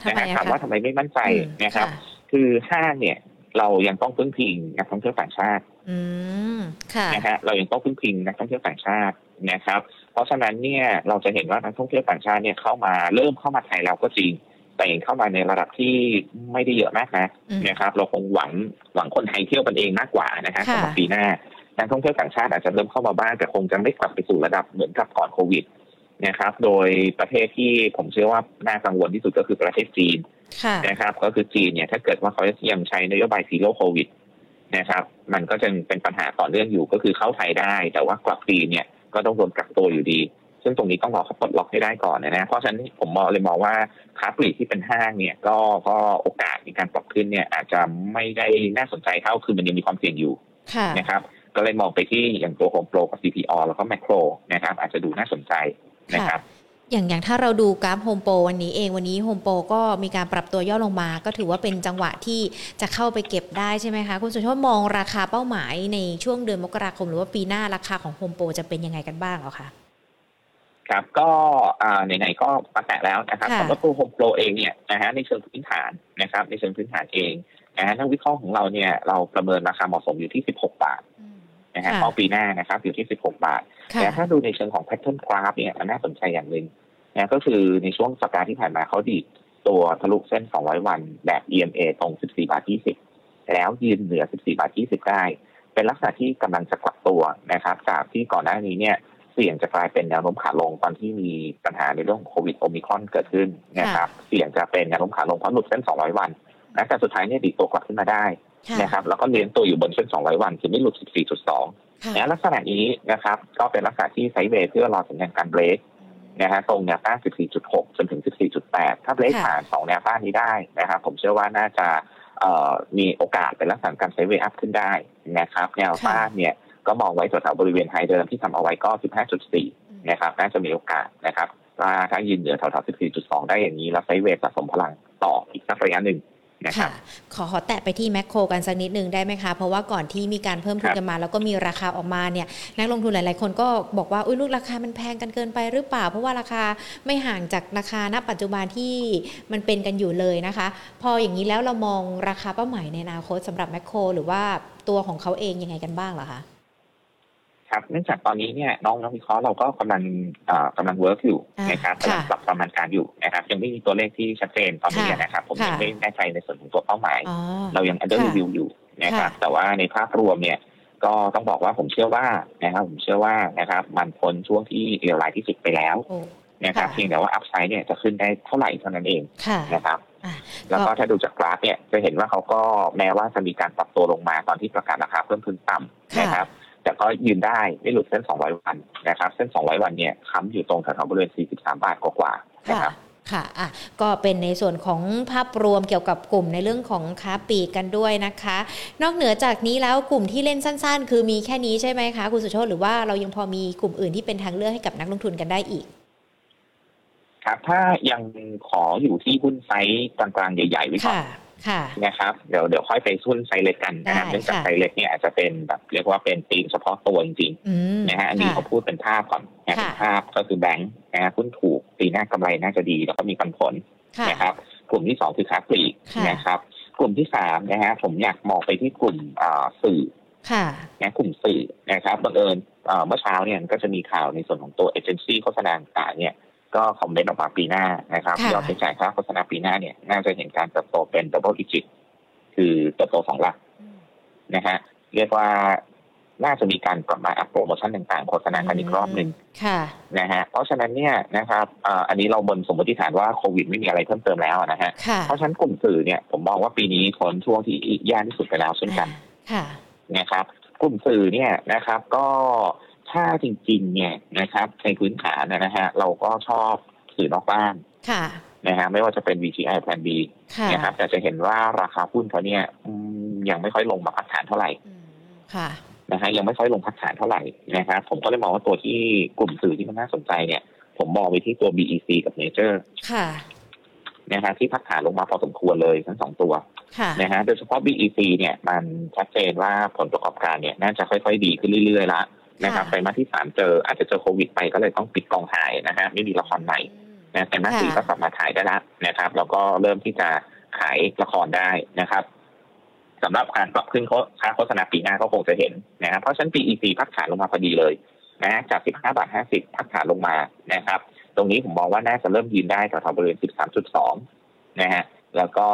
นะครับถามว่าทำไมไม่มั่นใจนะครับคือห้างเนี่ยเรายังต้องพึ่งพิงนักท่องเที่ยวต่างชาตินะฮะเรายังต้องพึ่งพิงนักท่องเที่ยวต่างชาตินะครับเพราะฉะนั้นเนี่ยเราจะเห็นว่านักท่องเที่ยวต่างชาติเนี่ยเข้ามาเริ่มเข้ามาไทยเราก็จริงแต่เองเข้ามาในระดับที่ไม่ได้เยอะมากนะนะครับเราคงหวังหวังคนไทยเที่ยวกันเองมากกว่านะคะสำหรับปีหน้านักท่องเที่ยวต่างชาติอาจจะเริ่มเข้ามาบ้างแต่คงจะไม่กลับไปสู่ระดับเหมือนกับก่อนโควิดนะครับโดยประเทศที่ผมเชื่อว่าน่ากังวลที่สุดก็คือประเทศจีนนะครับก็คือจีนเนี่ยถ้าเกิดว่าเขายังใช้นโยบายซีโร่โควิดนะครับมันก็จะเป็นปัญหาต่อเนื่องอยู่ก็คือเข้าไทยได้แต่ว่ากลับจีนเนี่ยก็ต้องโดนกักตัวอยู่ดีซึ่งตรงนี้ต้องรอเขาปลดล็อกให้ได้ก่อนนะเพราะฉะนั้นผมมองเลยมองว่าค้าปลีกที่เป็นห้างเนี่ยก็ก็โอกาสในการปรับขึ้นเนี่ยอาจจะไม่ได้น่าสนใจเท่าคือมันยังมีความเสี่ยงอยู่นะครับก็เลยมองไปที่อย่างตัวของโปรกับ ซี พี โอ แล้วก็แมคโครนะครับอาจจะดูน่าสนใจนะครับอย่างอย่างถ้าเราดูกราฟโฮมโปรวันนี้เองวันนี้โฮมโปรก็มีการปรับตัวย่อลงมาก็ถือว่าเป็นจังหวะที่จะเข้าไปเก็บได้ใช่ไหมคะคุณสุชาติมองราคาเป้าหมายในช่วงเดือนมกราคมหรือว่าปีหน้าราคาของโฮมโปรจะเป็นยังไงกันบ้างหรอคะครับก็ไหนๆก็ประกาศแล้วนะครับสำหรับตัวโฮมโปรเองเนี่ยนะฮะในเชิงพื้นฐานนะครับในเชิงพื้นฐานเองนะฮะนักวิเคราะห์ของเราเนี่ยเราประเมินราคาเหมาะสมอยู่ที่สิบหกบาทนะฮะต่อปีหน้านะครับอยู่ที่สิบหกบาทแต่ถ้าดูในเชิงของแพทเทิร์นกราฟเนี่ยมันน่าสนใจอย่างนึงนะก็คือในช่วงสัปดาห์ที่ผ่านมาเขาดีดตัวทะลุเส้นสองร้อยวันแบบ อี เอ็ม เอ ตรง สิบสี่บาทยี่สิบแล้วยืนเหนือ สิบสี่บาทยี่สิบได้ เป็นลักษณะที่กำลังจะกลับตัวนะครับจากที่ก่อนหน้านี้เนี่ยเสี่ยงจะกลายเป็นแนวโน้มขาลงตอนที่มีปัญหาในเรื่องโควิดโอมิครอนเกิดขึ้นนะครับเสี่ยงจะเป็นแนวโน้มขาลงเพราะหลุดเส้นสองร้อยวันนะแต่สุดท้ายเนี่ยดีดตัวกลับขึ้นมาได้นะครับแล้วก็เลี้ยงตัวอยู่บนเส้นสองร้อยวันคือไม่หลุด สิบสี่จุดสอง นะลักษณะนี้นะครับก็เป็นลักษณะที่ไซด์เวย์เพื่อรอสัญญาณการเบรกนะฮะตรงแนวต้าน สิบสี่จุดหก จนถึง สิบสี่จุดแปด ถ้าเบรกผ่านสองแนวต้านนี้ได้นะครับผมเชื่อว่าน่าจะมีโอกาสเป็นลักษณะการไซด์เวย์อัพขึ้นได้นะครับแนวต้านเนี่ยก็มองไว้แถวๆบริเวณไฮเดิมที่ทำเอาไว้ก็ สิบห้าจุดสี่ นะครับน่าจะมีโอกาสนะครับถ้ายืนเหนือแถวๆ สิบสี่จุดสอง ได้อย่างนี้แล้วไซด์เวย์สะสมพลังต่ออีกสักระยะหนึ่งค่ะขอขอแตะไปที่แมคโครกันสักนิดนึงได้ไหมคะเพราะว่าก่อนที่มีการเพิ่มทุนกันมาแล้วก็มีราคาออกมาเนี่ยนักลงทุนหลายๆคนก็บอกว่าอุ้ยลูกราคามันแพงกันเกินไปหรือเปล่าเพราะว่าราคาไม่ห่างจากราคาณปัจจุบันที่มันเป็นกันอยู่เลยนะคะพออย่างนี้แล้วเรามองราคาเป้าหมายในอนาคตสำหรับแมคโครหรือว่าตัวของเขาเองยังไงกันบ้างเหรอคะครับเนื่องจากตอนนี้เนี่ยน้องนักวิเคราะห์เราก็กำลังกำลังเวิร์กอยู่นะครับกำลังปรับประมาณการอยู่นะครับยังไม่มีตัวเลขที่ชัดเจนตอนนี้นะครับผมยังไม่แน่ใจในส่วนของตัวเป้าหมายเรายัง under review อยู่นะครับแต่ว่าในภาพรวมเนี่ยก็ต้องบอกว่าผมเชื่อว่านะครับผมเชื่อว่านะครับมันพ้นช่วงที่เรียลไลน์ที่สุดไปแล้วนะครับเพียงแต่ว่าอัพไซด์เนี่ยจะขึ้นได้เท่าไหร่เท่านั้นเองนะครับแล้วก็ถ้าดูจากกราฟเนี่ยจะเห็นว่าเขาก็แม้ว่าจะมีการปรับตัวลงมาตอนที่ประกาศราคาเพิ่มขึ้นต่ำนะครับแต่ก็ยืนได้ไม่หลุดเส้นสองร้อยวันนะครับเส้นสองร้อยวันเนี่ยค้ำอยู่ตรงแถวๆบริเวณสี่สิบสามบาทกว่าๆนะครับค่ะอ่ะก็เป็นในส่วนของภาพรวมเกี่ยวกับกลุ่มในเรื่องของค้าปลีกกันด้วยนะคะนอกเหนือจากนี้แล้วกลุ่มที่เล่นสั้นๆคือมีแค่นี้ใช่ไหมคะคุณสุโชติหรือว่าเรายังพอมีกลุ่มอื่นที่เป็นทางเลือกให้กับนักลงทุนกันได้อีกครับถ้ายังขออยู่ที่หุ้นไซส์กลางๆใหญ่ๆไว้ก่อนนะครับเดี๋ยวเดี๋ยวค่อยไปหุ้นไซส์เล็กกันนะครับเนื่องจากไซส์เล็กเนี่ยอาจจะเป็นแบบเรียกว่าเป็นธีมเฉพาะตัวจริงๆนะฮะอันนี้เขาพูดเป็นภาพก่อนเป็นภาพก็คือแบงก์นะฮะหุ้นถูกปีหน้ากำไรน่าจะดีแล้วก็มีปันผลนะครับกลุ่มที่สองคือค้าปลีกนะครับกลุ่มที่สามนะฮะผมอยากมองไปที่กลุ่มสื่อนะกลุ่มสื่อนะครับบังเอิญเมื่อเช้าเนี่ยก็จะมีข่าวในส่วนของตัวเอเจนซี่โฆษณาต่างเนี่ยก็คอมเมนต์ออกมาปีหน้านะครับยอดใช้จ่ายค่าโฆษณาปีหน้าเนี่ยน่าจะเห็นการเติบโตเป็น double digit คือเติบโตสองหลักนะฮะเรียกว่าน่าจะมีการกลับมาอัพโปรโมชั่นต่างๆโฆษณากันอีกรอบหนึ่งนะฮะเพราะฉะนั้นเนี่ยนะครับอันนี้เราบนสมมติฐานว่าโควิดไม่มีอะไรเพิ่มเติมแล้วนะฮะเพราะฉะนั้นกลุ่มสื่อเนี่ยผมมองว่าปีนี้ทนช่วงที่แย่ที่สุดไปแล้วเช่นกันนะครับกลุ่มสื่อเนี่ยนะครับก็ถ้าจริงๆเนี่ยนะครับในพื้นฐานนะฮะเราก็ชอบสื่อนอกบ้านนะฮะไม่ว่าจะเป็น วี จี ไอ พี แอล เอ เอ็น บี นะครับแต่จะเห็นว่าราคาหุ้นเขาเนี่ยยังไม่ค่อยลงมาพักฐานเท่าไหร่นะฮะยังไม่ค่อยลงพักฐานเท่าไหร่นะครับผมก็เลยมองว่าตัวที่กลุ่มสื่อที่มันน่าสนใจเนี่ยผมมองไปที่ตัว บี อี ซี กับ Major นะฮะที่พักฐานลงมาพอสมควรเลยทั้งสองตัวนะฮะโดยเฉพาะ บี อี ซี เนี่ยมันชัดเจนว่าผลประกอบการเนี่ยน่าจะค่อยๆดีขึ้นเรื่อยๆละนะครับไตรมาสที่สามเจออาจจะเจอโควิดไปก็เลยต้องปิดกองถ่ายนะฮะไม่มีละครใหม่นะไตรมาสสี่ก็กลับมาถ่ายได้แล้วนะครับแล้วก็เริ่มที่จะขายละครได้นะครับสำหรับการปรับขึ้นค่าโฆษณาปีหน้าก็คงจะเห็นนะครับเพราะฉะนั้น พี อี พักฐานลงมาพอดีเลยนะจาก สิบห้าจุดห้าศูนย์ พักฐานลงมานะครับตรงนี้ผมมองว่าน่าจะเริ่มยืนได้แถวๆบริเวณ สิบสามจุดสอง นะฮะแล้วก็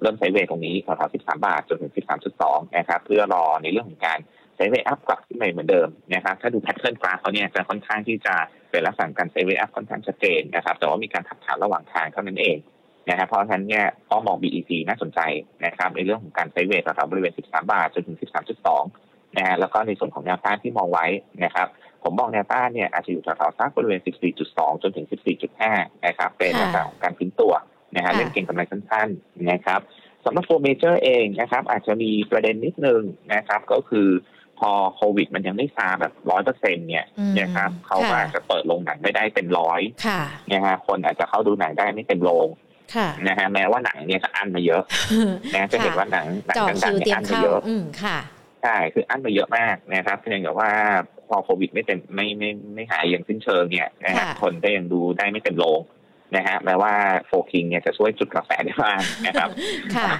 เริ่มไซด์เวย์ตรงนี้แถวๆ สิบสาม บาทจนถึง สิบสามจุดสอง นะครับเพื่อรอในเรื่องของการไซด์เวย์อัพกลับขึ้นไปเหมือนเดิมนะครับถ้าดูแพทเทิร์นกราฟเขาเนี่ยจะค่อนข้างที่จะเป็นลักษณะการไซด์เวย์อัพค่อนข้างชัดเจนนะครับแต่ว่ามีการทับถามระหว่างทางเท่านั้นเองนะครับเพราะฉะนั้นเนี่ยก็มอง บี อี ซี น่าสนใจนะครับในเรื่องของการไซด์เวย์แถวๆบริเวณ สิบสาม บาทจนถึง สิบสามจุดสอง นะฮะแล้วก็ในส่วนของแนวต้านที่มองไว้นะครับผมมองแนวต้านเนี่ยอาจจะอยู่แถวๆสักบริเวณ สิบสี่จุดสอง จนถึง สิบสี่จุดห้า นะครับเป็นลักษณะของการขึ้นตัวนะฮะเล่นเก็งกำไรสั้นๆนะครับสำหรับตัวเมเจอร์เองนะครับอาจจะมีประเด็นนิดนึงนะครับก็คือพอโควิดมันยังไม่ซาแบบ หนึ่งร้อยเปอร์เซ็นต์ เนี่ยนะครับเขาอาจจะเปิดโรงหนังไม่ได้เป็นร้อยนะฮะคนอาจจะเข้าดูหนังได้ไม่เต็มโรงนะฮะแม้ว่าหนังเนี่ยจะอั้นมาเยอะนะจะเห็นว่าหนังหนังต่างๆเนี่ยอั้นมาเยอะใช่คืออั้นมาเยอะมากนะครับเพียงแต่ว่าพอโควิดไม่เต็มไม่ไม่ไม่หายอย่างสิ้นเชิงเนี่ยนะฮะคนก็ยังดูได้ไม่เต็มโรงนะฮะแม้ว่าโฟร์คิงเนี่ยจะช่วยจุดกระแสได้บ้างนะครับ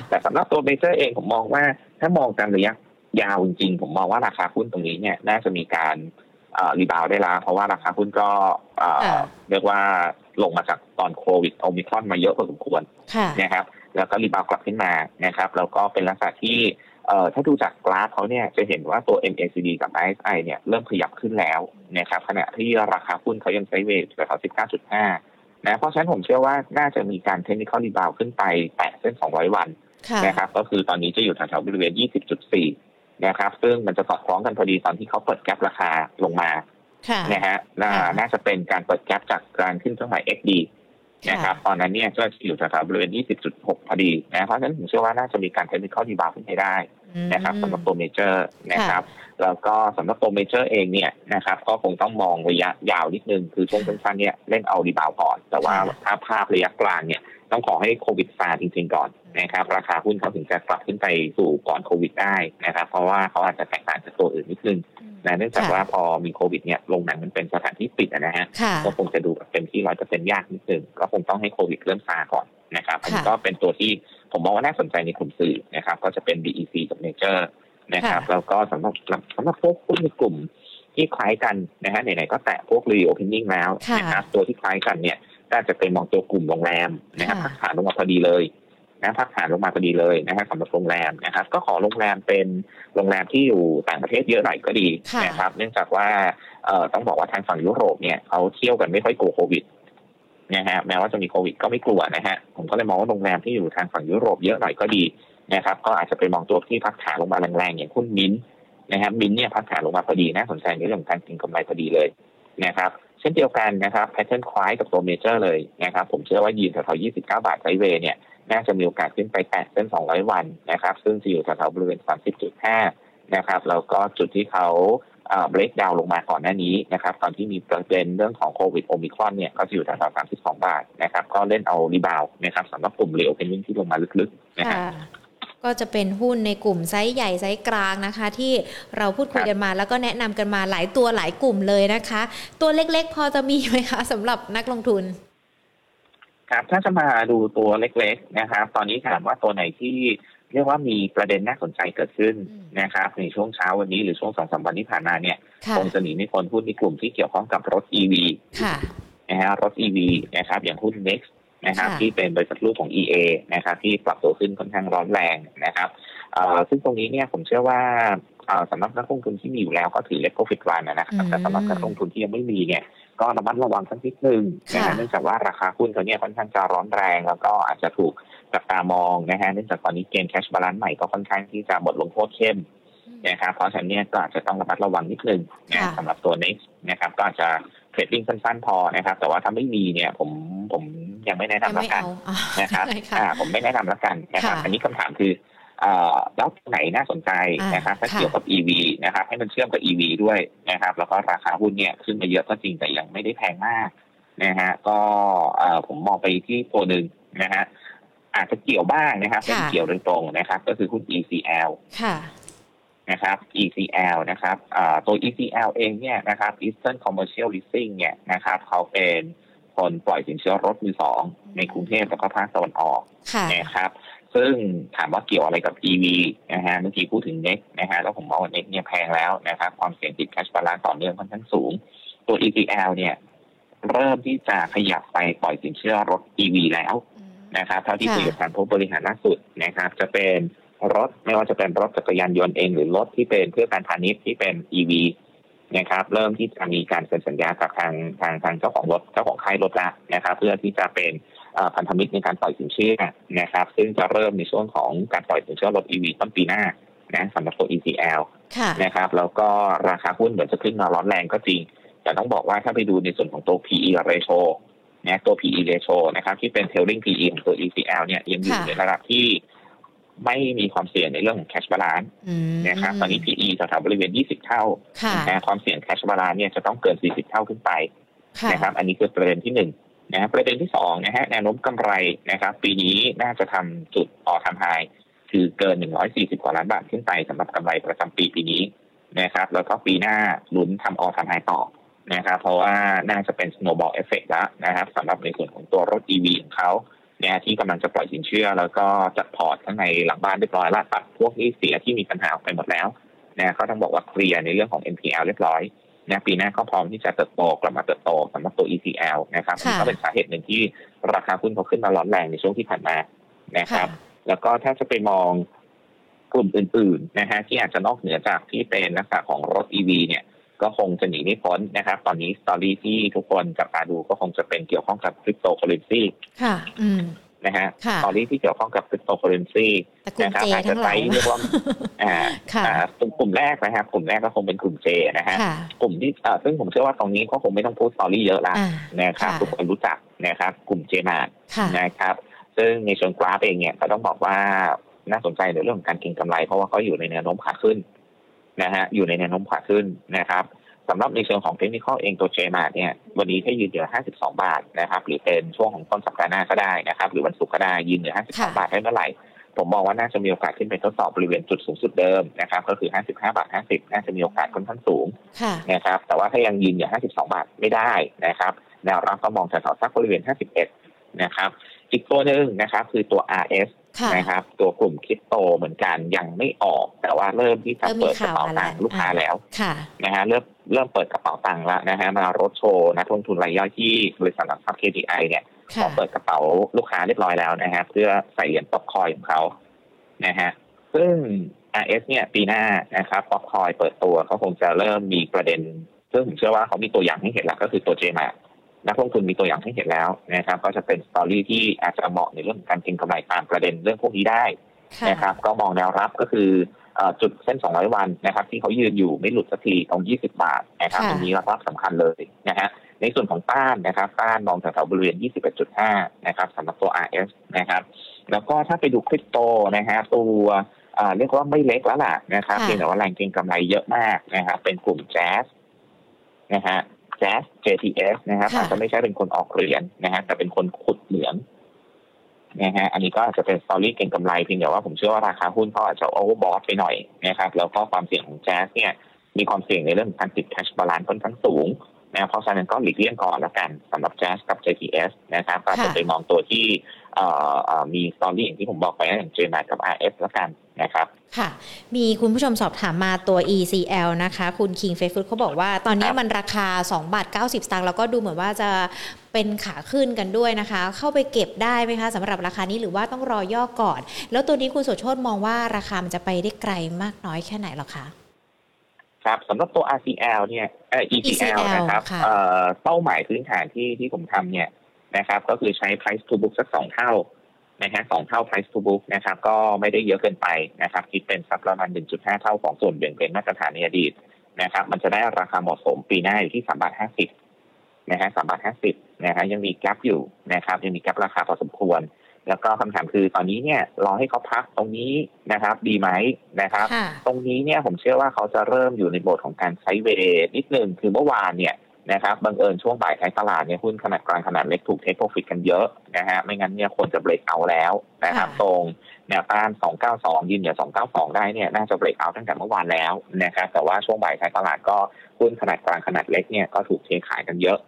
แต่สำหรับตัวเมเจอร์เองผมมองว่าถ้ามองตามระยะยาวจริงๆผมมองว่าราคาหุ้นตรงนี้เนี่ยน่าจะมีการรีบาวได้แล้วเพราะว่าราคาหุ้นก็เรียกว่าลงมาจากตอนโควิดโอมิครอนมาเยอะพอสมควรนะครับแล้วก็รีบาวกลับขึ้นมานะครับแล้วก็เป็นลักษณะที่ ถ้าดูจากกราฟเขาเนี่ยจะเห็นว่าตัว เอ็ม เอ ซี ดี กับ อาร์ เอส ไอ เนี่ยเริ่มขยับขึ้นแล้วนะครับขณะที่ราคาหุ้นเขายังไซด์เวย์อยู่แถว สิบเก้าจุดห้า นะเพราะฉะนั้นผมเชื่อว่าน่าจะมีการเทคนิคอลรีบาวด์ขึ้นไปแตะเส้นสองร้อยวันนะครับก็คือตอนนี้จะอยู่แถวๆบริเวณ ยี่สิบจุดสี่ นะครับซึ่งมันจะสอดคล้องกันพอดีตอนที่เขาเปิดแกลบราคาลงมานะฮะน่าจะเป็นการเปิดแกลบจากการขึ้นเครื่องหมาย เอ็กซ์ ดีนะครับตอนนั้นเนี่ยก็อยู่แถวๆบริเวณ ยี่สิบจุดหก พอดีนะเพราะฉะนั้นผมเชื่อว่าน่าจะมีการเทคนิคอลรีบาวด์ขึ้นไปได้นะครับสำหรับตัวเมเจอร์นะครับแล้วก็สำหรับตัวเมเจอร์เองเนี่ยนะครับก็คงต้องมองระยะยาวนิดนึงคือช่วงสั้นๆเนี่ยเล่นเอารีบาวด์ก่อนแต่ว่าถ้าภาพระยะกลางเนี่ยต้องขอให้โควิดซาจริงๆก่อนนะครับราคาหุ้นเขาถึงจะกลับขึ้นไปสู่ก่อนโควิดได้นะครับเพราะว่าเขาอาจจะแตกต่างจากตัวอื่นนิดนึงนะเนื่องจากว่าพอมีโควิดเนี่ยโรงหนังมันเป็นสถานที่ปิดนะฮะก็คงจะดูแบบเต็มที่ ร้อยเปอร์เซ็นต์ ยากนิดนึงก็คงต้องให้โควิดเริ่มซาก่อนนะครับอันนี้ก็เป็นตัวที่ผมมองว่าน่าสนใจในกลุ่มสื่อนะครับก็จะเป็น บี อี ซี กับ Major นะครับแล้วก็สำหรับสำหรับพวกหุ้นในกลุ่มที่คล้ายกันนะฮะไหนๆก็แตะพวก Reopening แล้วนะครับตัวที่คล้ายกันเนี่ยน่าจะไปมองตัวกลุ่มโรงแรมนะครับพักฐานลงมาพอดีเลยนะพักฐานลงมาพอดีเลยนะครับสำหรับโรงแรมนะครับก็ขอโรงแรมเป็นโรงแรมที่อยู่ต่างประเทศเยอะหน่อยก็ดีนะครับเนื่องจากว่าต้องบอกว่าทางฝั่งยุโรปเนี่ยเขาเที่ยวกันไม่ค่อยกลัวโควิดนะฮะแม้ว่าจะมีโควิดก็ไม่กลัวนะฮะผมก็เลยมองว่าโรงแรมที่อยู่ทางฝั่งยุโรปเยอะหน่อยก็ดีนะครับก็อาจจะไปมองตัวที่พักฐานลงมาแรงๆอย่างหุ้นมิ้นท์นะครับมิ้นท์เนี่ยพักฐานลงมาพอดีน่าสนใจในเรื่องการเก็งกำไรพอดีเลยนะครับเช่นเดียวกันนะครับแพทเทิร์นคล้ายกับตัวเมเจอร์เลยนะครับผมเชื่อว่ายืนแถวๆ ยี่สิบเก้าบาทไซด์เวย์เนี่ยน่าจะมีโอกาสขึ้นไปแตะเส้นสองร้อยวันนะครับซึ่งจะอยู่แถวๆบริเวณ สามสิบจุดห้า นะครับแล้วก็จุดที่เขาเอ่อเบรกดาวน์ลงมาก่อนหน้านี้นะครับตอนที่มีประเด็นเรื่องของโควิดโอมิครอนเนี่ยก็จะอยู่แถวๆ สามสิบสองบาทนะครับก็เล่นเอารีบาวด์นะครับสำหรับกลุ่มเรโอเพนนิ่งที่ลงมาลึกๆนะครับก็จะเป็นหุ้นในกลุ่มไซส์ใหญ่ไซส์กลางนะคะที่เราพูดคุยกันมาแล้วก็แนะนำกันมาหลายตัวหลายกลุ่มเลยนะคะตัวเล็กๆพอจะมีไหมคะสำหรับนักลงทุนครับถ้าจะมาดูตัวเล็กๆนะครับตอนนี้ถามว่าตัวไหนที่เรียกว่ามีประเด็นน่าสนใจเกิดขึ้นนะครับในช่วงเช้าวันนี้หรือช่วง สองถึงสาม วันที่ผ่านมาเนี่ยคงจะหนีไม่พ้นหุ้นในกลุ่มที่เกี่ยวข้องกับรถ อี วี นะฮะรถ อี วี นะครับอย่างหุ้น Nextนะครับที่เป็นบริษัทลูกของ อี เอ นะครับที่ปรับตัวขึ้นค่อนข้างร้อนแรงนะครับซึ่งตรงนี้เนี่ยผมเชื่อว่าสำหรับนักลงทุนที่มีอยู่แล้วก็ถือเล็กโปรฟิตวันนะครับแต่สำหรับนักลงทุนที่ยังไม่มีเนี่ยก็ระมัดระวังสักนิดนึงนะเนื่องจากว่าราคาหุ้นตัวนี้ค่อนข้างจะร้อนแรงแล้วก็อาจจะถูกจับตามองนะฮะเนื่องจากตอนนี้เกณฑ์แคชบาลานซ์ใหม่ก็ค่อนข้างที่จะบทลงโทษเข้มนะครับเพราะฉะนั้นเนี่ยก็อาจจะต้องระมัดระวังนิดนึงสำหรับตัวนี้นะครับก็อาจจะเทรดดิ้งสั้นๆพอนะครับแต่ว่าถ้าไม่มีเนี่ยผมผมยังไม่แนะนำแล้วกันนะครับผมไม่แนะนำแล้วกันนะครับอันนี้คำถามคือแล้วตัวไหนน่าสนใจนะครับถ้าเกี่ยวกับ อี วี นะครับให้มันเชื่อมกับ อี วี ด้วยนะครับแล้วก็ราคาหุ้นเนี่ยขึ้นมาเยอะก็จริงแต่ยังไม่ได้แพงมากนะฮะก็ผมมองไปที่ตัวหนึ่งนะฮะอาจจะเกี่ยวบ้างนะครับเป็นเกี่ยวโดยตรงนะครับก็คือหุ้น อี ซี แอล นะครับ อี ซี แอล นะครับตัว อี ซี แอล เองเนี่ยนะครับ Eastern Commercial Leasing เนี่ยนะครับเขาเป็นคนปล่อยสินเชื่อรถมือสองในกรุงเทพแล้วก็ภาคตะวันออกนะครับซึ่งถามว่าเกี่ยวอะไรกับ อี วี นะฮะเมื่อกี้พูดถึง Next นะฮะแล้วผมมองว่า Next เนี่ยแพงแล้วนะครับความเสี่ยงติด Cash Balance ต่อเนื่องค่อนข้างสูงตัว อี ซี แอล เนี่ยเริ่มที่จะขยับไปปล่อยสินเชื่อรถ อี วี แล้วนะครับเท่าที่คุยกับทางผู้บริหารล่าสุดนะครับจะเป็นรถไม่ว่าจะเป็นรถจักรยานยนต์เองหรือรถที่เป็นเพื่อการพาณิชย์ที่เป็น อี วี นะครับเริ่มที่จะมีการเซ็นสัญญากับทางทางทางเจ้าของรถเจ้าของค่ายรถละนะครับเพื่อที่จะเป็นพันธมิตรในการปล่อยสินเชื่อนะครับซึ่งจะเริ่มในช่วงของการปล่อยสินเชื่อรถ อี วี ต้นปีหน้านะสำหรับตัว อี ซี แอล นะครับแล้วก็ราคาหุ้นเหมือนจะขึ้นมาร้อนแรงก็จริงแต่ต้องบอกว่าถ้าไปดูในส่วนของตัว พี อี ratio นะตัว พี อี ratio นะครับที่เป็น trailing พี อี ของตัว อี ซี แอล เนี่ยยังอยู่ในระดับที่ไม่มีความเสี่ยงในเรื่องของ cash balance นะครับตอนนี้ พี อี แถวๆบริเวณยี่สิบเท่าความเสี่ยง cash balance เนี่ยจะต้องเกินสี่สิบเท่าขึ้นไปนะครับอันนี้คือประเด็นที่หนึ่งนะประเด็นที่สองนะฮะแนวโน้มกำไรนะครับปีนี้น่าจะทำจุดออลไทม์ไฮคือเกินหนึ่งร้อยสี่สิบกว่าล้านบาทขึ้นไปสำหรับกำไรประจำปีปีนี้นะครับแล้วก็ปีหน้าลุ้นทำออลไทม์ไฮต่อนะครับเพราะว่าน่าจะเป็น snowball effect แล้วนะครับสำหรับในส่วนของตัวรถ อี วี ของเขาเนี่ยที่กำลังจะปล่อยสินเชื่อแล้วก็จัดพอร์ตข้างในหลังบ้านเรียบร้อยละตัดพวกหนี้เสียที่มีปัญหาออกไปหมดแล้วนะเขาต้องบอกว่าเคลียร์ในเรื่องของ เอ็น พี แอล เรียบร้อยนะปีหน้าก็พร้อมที่จะเติบโตกลับมาเติบโตสำหรับตัว อี ซี แอล นะครับก็เป็นสาเหตุหนึ่งที่ราคาหุ้นเขาขึ้นมาร้อนแรงในช่วงที่ผ่านมานะครับแล้วก็ถ้าจะไปมอง กลุ่มอื่นๆนะฮะที่อาจจะนอกเหนือจากที่เป็นลักษณะของรถ อี วี เนี่ยก็คงจะหนีไม่พ้นนะครับตอนนี้สตอรี่ที่ทุกคนจับตาดูก็คงจะเป็นเกี่ยวข้องกับคริปโตเคอเรนซีค่ะอืมนะฮะสตอรี่ที่เกี่ยวข้องกับคริปโตเคอเรนซีนะครับอาจจะใช้เรียกว่าอ่าอ่ากลุ่มแรกนะครับกลุ่มแรกก็คงเป็นกลุ่ม J นะฮะกลุ่มที่อ่าซึ่งผมเชื่อว่าตรงนี้ก็คงไม่ต้องพูดสตอรี่เยอะละนะครับทุกคนรู้จักนะครับกลุ่ม J มานะครับซึ่งในเชิงกราฟเองเนี่ยก็ต้องบอกว่าน่าสนใจในเรื่องของการเก็งกำไรเพราะว่าเขาอยู่ในแนวโน้มขาขึ้นนะฮะอยู่ในแนวโน้มขาขึ้นนะครับสำหรับในเชิงของเทคนิคอลเองตัวเจมาร์เนี่ยวันนี้ถ้ายืนเหนือห้าสิบสองบาทนะครับหรือเป็นช่วงของต้นสัปดาห์หน้าก็ได้นะครับหรือวันศุกร์ก็ได้ยืนเหนือห้าสิบสองบาทได้เมื่อไหร่ผมมองว่าน่าจะมีโอกาสขึ้นไปทดสอบบริเวณจุดสูงสุดเดิมนะครับก็คือห้าสิบห้าบาทห้าสิบน่าจะมีโอกาสค่อนข้างสูงนะครับแต่ว่าถ้ายังยืนเหนือห้าสิบสองบาทไม่ได้นะครับแนวรับก็มองแถวๆสักบริเวณห้าสิบเอ็ดนะครับอีกตัวนึงนะครับคือตัว อาร์ เอส นะครับตัวกลุ่มคริปโตเหมือนกันยังไม่ออกแต่ว่าเริ่มที่จะเปิดกระเป๋าตังค์ลูกค้าแล้วนะฮะเริ่มเริ่มเปิดกระเป๋าตังค์แล้วนะฮะมารถโชว์นักลงทุนรายย่อยที่บริษัทหลักทรัพย์ เค จี ไอ เนี่ยก็เปิดกระเป๋าลูกค้าเรียบร้อยแล้วนะฮะเพื่อใส่เหรียญป๊อปคอยของเขานะฮะซึ่ง อาร์ เอส เนี่ยปีหน้านะครับป๊อปคอยเปิดตัวเขาคงจะเริ่มมีประเด็นซึ่งผมเชื่อว่าเขามีตัวอย่างให้เห็นแล้วก็คือตัว เจ เอ็ม เอ นักลงทุนมีตัวอย่างให้เห็นแล้วนะครับก็จะเป็นสตอรี่ที่อาจจะเหมาะในเรื่องการเก็งกำไรตามประเด็นเรื่องพวกนี้ได้นะครับก็มองแนวรับก็คือจุดเส้นสองร้อยวันนะครับที่เขายืนอยู่ไม่หลุดสักทีตรงยี่สิบบาทนะครับตรงนี้รับสำคัญเลยนะฮะในส่วนของต้านนะครับต้านมองแถวๆบริเวณ ยี่สิบเอ็ดจุดห้า นะครับสำหรับตัว อาร์ เอส นะครับแล้วก็ถ้าไปดูคริปโตนะฮะตัวเรียกว่าไม่เล็กแล้วล่ะนะครับเพียงแต่ว่าแรงเก็งกำไรเยอะมากนะครับเป็นกลุ่มแจ๊สนะฮะแจ๊ส เจ ที เอส นะครับอาจจะไม่ใช่เป็นคนออกเหรียญ น, นะฮะแต่เป็นคนขุดเหรียญ น, นะฮะอันนี้ก็อาจจะเป็นสตอรี่เก็งกำไรเพียงแต่ว่าผมเชื่อว่าราคาหุ้นเขาอาจจะโอเวอร์บอทไปหน่อยนะครับแล้วก็ความเสี่ยงของแจ๊สเนี่ยมีความเสี่ยงในเรื่องการติดแคชบาลานซ์ค่อนข้างสูงนะเพราะฉะนั้นก็หลีกเลี่ยงก่อนละกันสำหรับแจ๊สกับ เจ ที เอส นะครับก็จะไปมองตัวที่มีสตอรี่อย่างที่ผมบอกไปนะอย่างเจมาร์กับ อาร์ เอฟ ละกันนะครับค่ะมีคุณผู้ชมสอบถามมาตัว อี ซี แอล นะคะคุณคิงเฟซฟู้ดเขาบอกว่าตอนนี้มันราคาสองบาทเก้าสิบสตางค์แล้วก็ดูเหมือนว่าจะเป็นขาขึ้นกันด้วยนะคะเข้าไปเก็บได้ไหมคะสำหรับราคานี้หรือว่าต้องรอย่อก่อนแล้วตัวนี้คุณโสโชติมองว่าราคามันจะไปได้ไกลมากน้อยแค่ไหนหรอคะครับสำหรับตัว อาร์ ซี แอล เนี่ยเอ่อ อี ซี แอล นะครับเอ่อเป้าหมายพื้นฐานที่ที่ผมทำเนี่ยนะครับก็คือใช้ price to book สักสองเท่านะฮะสองเท่า price to book นะครับก็ไม่ได้เยอะเกินไปนะครับคิดเป็นสักประมาณ หนึ่งจุดห้า เท่าของส่วนแบ่งเป็นมาตรฐานในอดีตนะครับมันจะได้ราคาเหมาะสมปีหน้าอยู่ที่ สามบาทห้าสิบ นะฮะ สามบาทห้าสิบ นะฮะยังมีแกปอยู่นะครับยังมีแกปราคาพอสมควรแล้วก็คำถามคือตอนนี้เนี่ยรอให้เขาพักตรงนี้นะครับดีไหมนะครับตรงนี้เนี่ยผมเชื่อว่าเขาจะเริ่มอยู่ในโหมดของการไซด์เวย์นิดนึงคือเมื่อวานเนี่ยนะครับบังเอิญช่วงบ่ายท้ายตลาดเนี่ยหุ้นขนาดกลางขนาดเล็กถูกเทคโปรฟิตกันเยอะนะฮะไม่งั้นเนี่ยคนจะเบรกเอาแล้วนะครับตรงแนวต้านสองร้อยเก้าสิบสองยืนเหนือสองร้อยเก้าสิบสองได้เนี่ยน่าจะเบรกเอาตั้งแต่เมื่อวานแล้วนะครับแต่ว่าช่วงบ่ายท้ายตลาดก็หุ้นขนาดกลางขนาดเล็กเนี่ยก็ถูกเทขายกันเยอะ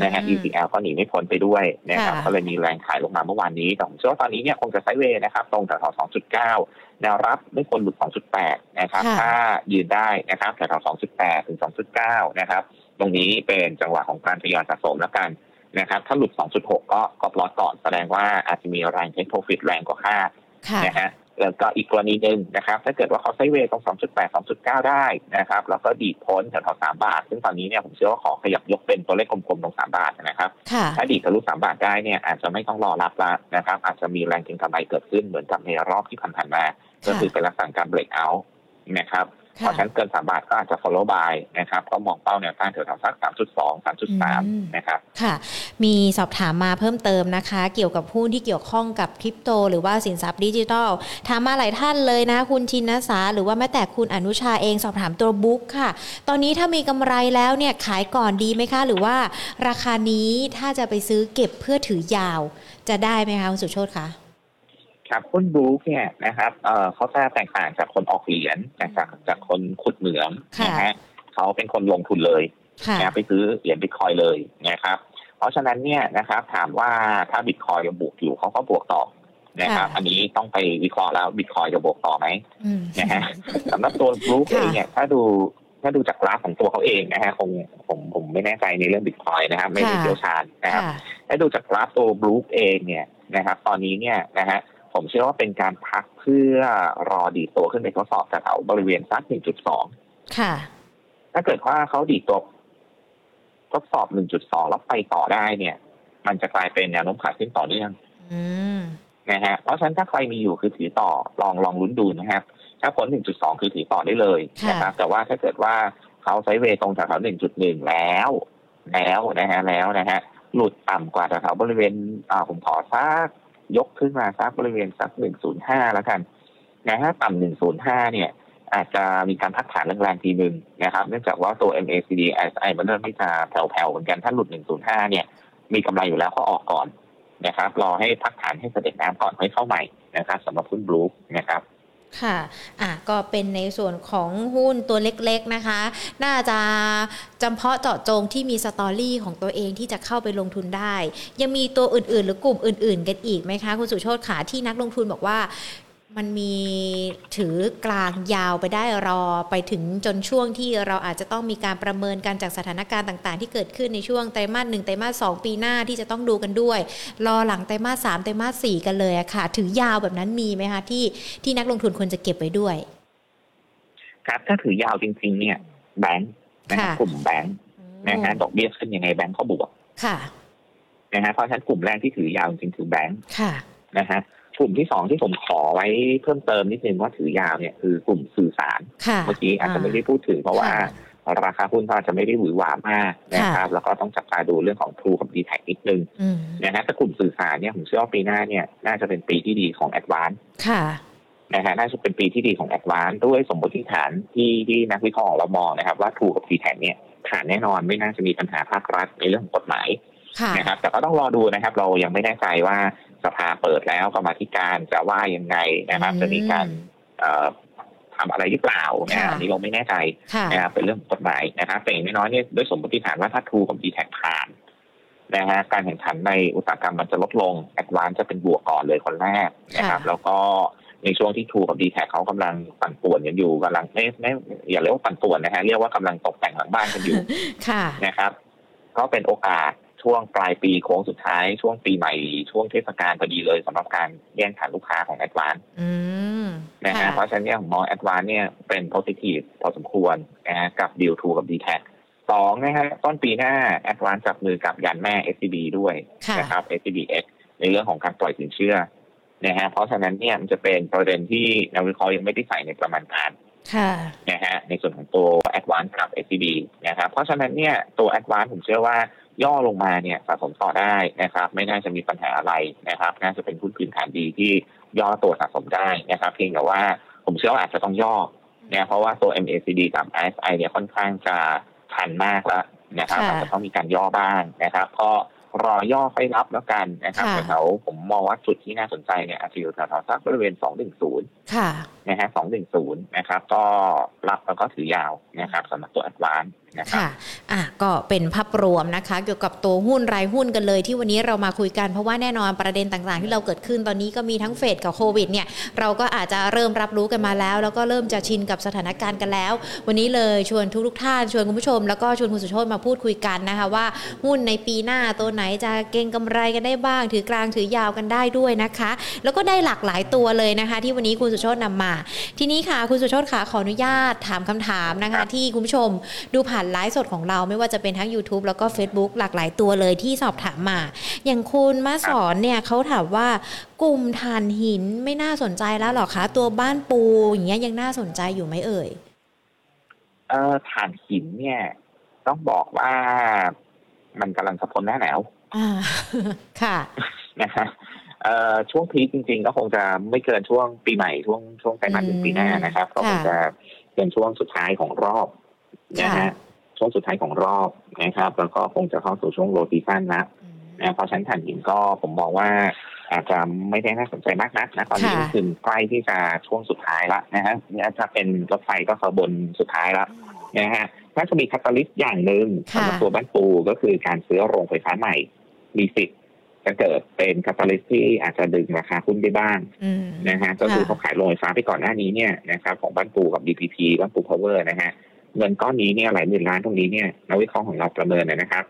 นะฮะ อี ซี แอล ก็หนีไม่พ้นไปด้วยนะครับก็เลยมีแรงขายลงมาเมื่อวานนี้แต่ผมเชื่อว่าตอนนี้เนี่ยคงจะไซด์เวย์นะครับตรงแถว สองจุดเก้า แนวรับไม่ควรหลุด สองจุดแปด นะครับถ้ายืนได้นะครับแถว สองจุดแปด ถึง สองจุดเก้า นะครับตรงนี้เป็นจังหวะของการทยอยสะสมแล้วกันนะครับถ้าหลุด สองจุดหก ก็กอบล็อตก่อนแสดงว่าอาจจะมีแรงเทคโปรฟิตแรงกว่าคาดนะฮะแล้วก็อีกกรณีหนึ่งนะครับถ้าเกิดว่าเขาไซด์เวย์ตรง สองจุดแปด สองจุดเก้า ได้นะครับแล้วก็ดีดพ้นแถวๆสามบาทซึ่งตอนนี้เนี่ยผมเชื่อว่าขอขยับยกเป็นตัวเลขกลมๆตรงสามบาทนะครับถ้าดีดทะลุสามบาทได้เนี่ยอาจจะไม่ต้องรอรับละนะครับอาจจะมีแรงเก็งกำไรเกิดขึ้นเหมือนกับในรอบที่ผ่านๆมาก็คือเป็นลักษณะการเบรกเอาท์นะครับเพราะฉะนั้นเกินสามบาทก็อาจจะ follow by นะครับก็มองเป้าแนวต้านแถวๆสัก สามจุดสอง สามจุดสาม นะครับค่ะมีสอบถามมาเพิ่มเติมนะคะเกี่ยวกับหุ้นที่เกี่ยวข้องกับคริปโตหรือว่าสินทรัพย์ดิจิทัลถามมาหลายท่านเลยนะคุณชินนะสาหรือว่าแม้แต่คุณอนุชาเองสอบถามตัวบุ๊กค่ะตอนนี้ถ้ามีกำไรแล้วเนี่ยขายก่อนดีไหมคะหรือว่าราคานี้ถ้าจะไปซื้อเก็บเพื่อถือยาวจะได้ไหมคะคุณสุโชติคะครับหุ้นบลูคเนี่ยนะครับเอ่อเขาจะแตกต่างจากคนออกเหรียญจากจากคนขุดเหมืองนะฮะเขาเป็นคนลงทุนเลยนะไปซื้อเหรียญบิตคอยเลยนะครับเพราะฉะนั้นเนี่ยนะครับถามว่าถ้าบิตคอยจะบวกอยู่เขาก็บวกต่อนะครับอันนี้ต้องไปวิเคราะห์แล้วบิตคอยจะบวกต่อไหมนะฮะสำหรับตัวบลูคเองเนี่ยถ้าดูถ้าดูจากกราฟของตัวเขาเองนะฮะคงผมผมไม่แน่ใจในเรื่องบิตคอยนะครับไม่ได้เชี่ยวชาญนะครับถ้าดูจากกราฟตัวบลูคเองเนี่ยนะครับตอนนี้เนี่ยนะฮะ ผมเชื่อว่าเป็นการพักเพื่อรอดีตัวขึ้นไปทดสอบแถวบริเวณสัก หนึ่งจุดสอง ค่ะถ้าเกิดว่าเขาดีตัวทดสอบ หนึ่งจุดสอง แล้วไปต่อได้เนี่ยมันจะกลายเป็นแนวโน้มขาขึ้นต่อเนื่องนะฮะเพราะฉะนั้นถ้าใครมีอยู่คือถือต่อลองลองลุ้นดูนะครับถ้าผล หนึ่งจุดสอง คือถือต่อได้เลยนะครับแต่ว่าถ้าเกิดว่าเขาไซด์เวย์ตรงแถว หนึ่งจุดหนึ่ง แล้วแล้วนะฮะแล้วนะฮะหลุดต่ำกว่าแถวบริเวณอ่าผมขอสักยกขึ้นมาสักบริเวณสัก หนึ่งศูนย์ห้า แล้วกันนะฮะต่ำ หนึ่งศูนย์ห้า เนี่ยอาจจะมีการพักฐานแรงๆทีนึงนะครับเนื่องจากว่าตัว เอ็ม เอ ซี ดี อาร์ เอส ไอ มันเริ่มที่จะแผ่วๆเหมือนกันถ้าหลุด หนึ่งศูนย์ห้า เนี่ยมีกำไรอยู่แล้วก็ออกก่อนนะครับรอให้พักฐานให้เสด็จน้ำก่อนค่อยเข้าใหม่นะครับสำหรับหุ้นบลูนะครับค่ะอ่ะก็เป็นในส่วนของหุ้นตัวเล็กๆนะคะน่าจะจำเพาะเจาะจงที่มีสตอรี่ของตัวเองที่จะเข้าไปลงทุนได้ยังมีตัวอื่นๆหรือกลุ่มอื่นๆกันอีกไหมคะคุณสุโชติขาที่นักลงทุนบอกว่ามันมีถือกลางยาวไปได้รอไปถึงจนช่วงที่เราอาจจะต้องมีการประเมินการจากสถานการณ์ต่างๆที่เกิดขึ้นในช่วงไตรมาสหนึ่งไตรมาสสองปีหน้าที่จะต้องดูกันด้วยรอหลังไตรมาสสามไตรมาสสี่กันเลยอะค่ะถือยาวแบบนั้นมีไหมคะที่ที่นักลงทุนควรจะเก็บไว้ด้วยครับถ้าถือยาวจริงๆเนี่ยแบงค์นะครับกลุ่มแบงค์นะครับดอกเบี้ยขึ้นยังไงแบงค์ก็บวกค่ะนะฮะเพราะฉะนั้นกลุ่มแรกที่ถือยาวจริงๆคือแบงค์ค่ะนะฮะกลุ่มที่สองที่ผมขอไว้เพิ่มเติมนิดนึงว่าถือยาวเนี่ยคือกลุ่มสื่อสารเมื่อกี้อาจจะไม่ได้พูดถึงเพราะว่าราคาหุ้นก็อาจจะไม่ได้หวือหวามากนะครับแล้วก็ต้องจับตาดูเรื่องของ True กับ ดี แท็ก นิดนึงนะฮะถ้ากลุ่มสื่อสารเนี่ยผมเชื่อว่าปีหน้าเนี่ยน่าจะเป็นปีที่ดีของ Advance นะฮะน่าจะเป็นปีที่ดีของ Advance ด้วยสมมติฐานที่ที่นักวิเคราะห์เรามองนะครับว่า True กับ ดี แท็ก เนี่ยฐานแน่นอนไม่น่าจะมีปัญหาภาครัฐในเรื่องของกฎหมายนะครับแต่ก็ต้องรอดูนะครับเรายังไม่แน่ใจว่าสภาเปิดแล้วกรรมาธิการจะว่ายังไงนะครับจะมีการทำอะไรหรือเปล่านะอันนี้เราไม่แน่ใจนะครับเป็นเรื่องกฎหมายนะครับแต่อย่างน้อยเนี่ยด้วยสมมติฐานว่าถ้า True กับ ดี แท็ก ผ่านนะฮะการแข่งขันในอุตสาหกรรมมันจะลดลง Advance จะเป็นบวกก่อนเลยคนแรกนะครับแล้วก็ในช่วงที่ True กับ ดี แท็ก เขากำลังปั่นป่วนกันอยู่กำลังไม่ไม่อย่าเรียกว่าปั่นป่วนนะฮะเรียกว่ากำลังตกแต่งหลังบ้านกันอยู่นะครับก็เป็นโอกาสช่วงปลายปีโค้งสุดท้ายช่วงปีใหม่ช่วงเทศกาลพอดีเลยสำหรับการแย่งฐานลูกค้าของ Advance นะฮะเพราะฉะนั้นเนี่ยผมมอง Advance เนี่ยเป็น positive พอสมควรนะฮะกับ Deal ทู กับ ดี แท็ก สองนะฮะต้นปีหน้า Advance จับมือกับยันแม่ เอส ซี บี ด้วยนะครับ เอส ซี บี เอ็กซ์ ในเรื่องของการปล่อยสินเชื่อนะฮะเพราะฉะนั้นเนี่ยมันจะเป็นประเด็นที่นักวิเคราะห์ยังไม่ได้ใส่ในประมาณการนะฮะในส่วนของตัว Advance กับ เอส ซี บี นะครับเพราะฉะนั้นเนี่ยตัว Advance ผมเชื่อว่าย่อลงมาเนี่ยสะสมต่อได้นะครับไม่น่าจะมีปัญหาอะไรนะครับน่าจะเป็นหุ้นพื้นฐานดีที่ย่อตัวสะสมได้นะครับเพียงแต่ว่าผมเชื่อว่าอาจจะต้องย่อเนี่ยเพราะว่าตัว เอ็ม เอ ซี ดี กับ อาร์ เอส ไอ เนี่ยค่อนข้างจะชันมากแล้วนะครับอาจจะต้องมีการย่อบ้างนะครับก็รอย่อค่อยรับแล้วกันนะครับแถวผมมองว่าจุดที่น่าสนใจเนี่ยอาจจะอยู่แถวๆสักบริเวณ สองร้อยสิบ ค่ะนะฮะสองร้อยสิบนะครับก็รับแล้วก็ถือยาวนะครับสำหรับตัว Advance นะครับค่ะอ่ะก็เป็นภาพรวมนะคะเกี่ยวกับตัวหุ้นรายหุ้นกันเลยที่วันนี้เรามาคุยกันเพราะว่าแน่นอนประเด็นต่างๆที่เราเกิดขึ้นตอนนี้ก็มีทั้งเฟดกับโควิดเนี่ยเราก็อาจจะเริ่มรับรู้กันมาแล้วแล้วก็เริ่มจะชินกับสถานการณ์กันแล้ววันนี้เลยชวนทุกๆท่านชวนคุณผู้ชมแล้วก็ชวนคุณสุโชติมาพูดคุยกันนะคะว่าหุ้นในปีหน้าตัวไหนจะเก็งกำไรกันได้บ้างถือกลางถือยาวกันได้ด้วยนะคะแล้วก็ได้หลากหลายตัวเลยนะคะที่วันนี้คุณสุโชตินำมาทีนี้ค่ะคุณสุโชติค่ะขออนุญาตถามคำถามนะคะที่คุณผู้ชมดูผ่านไลฟ์สดของเราไม่ว่าจะเป็นทั้ง YouTube แล้วก็ Facebook หลากหลายตัวเลยที่สอบถามมาอย่างคุณมาสอนเนี่ยเขาถามว่ากลุ่มถ่านหินไม่น่าสนใจแล้วหรอคะตัวบ้านปูอย่างเงี้ยยังน่าสนใจอยู่ไหมเอ่ยเอ่อถ่านหินเนี่ยต้องบอกว่ามันกำลังสะพนหน้าหนาวค่ะนะฮะช่วงพีคจริงๆก็คงจะไม่เกินช่วงปีใหม่ช่วงช่วงไตรมาสปีหน้านะครับก็คงจะเป็นช่วงสุดท้ายของรอบนะฮะช่วงสุดท้ายของรอบนะครับแล้วก็คงจะเข้าสู่ช่วงโรตีสั้นนะนะเพราะฉันถ่านหินก็ผมมองว่าอาจจะไม่ได้น่าสนใจมากนักนะตอนนี้ถึงใกล้ที่จะช่วงสุดท้ายละนะฮะถ้าเป็นรถไฟก็ขบวนสุดท้ายละนะฮะน่าจะมีแคตตาลิสต์อย่างหนึ่งสำหรับตัวบ้านปูก็คือการซื้อโรงไฟฟ้าใหม่มีสิทธิ์จะเกิดเป็นแคตตาลิสต์ที่อาจจะดึงราคาหุ้นได้บ้างนะฮะก็คือเขาขายโรงไฟฟ้าไปก่อนหน้านี้เนี่ยนะครับของบ้านปูกับ ดี พี พี บ้านปูพาวเวอร์นะฮะเงินก้อนนี้เนี่ยหลายหมื่นล้านตรงนี้เนี่ยนักวิเคราะห์ของเราประเมินนะครับ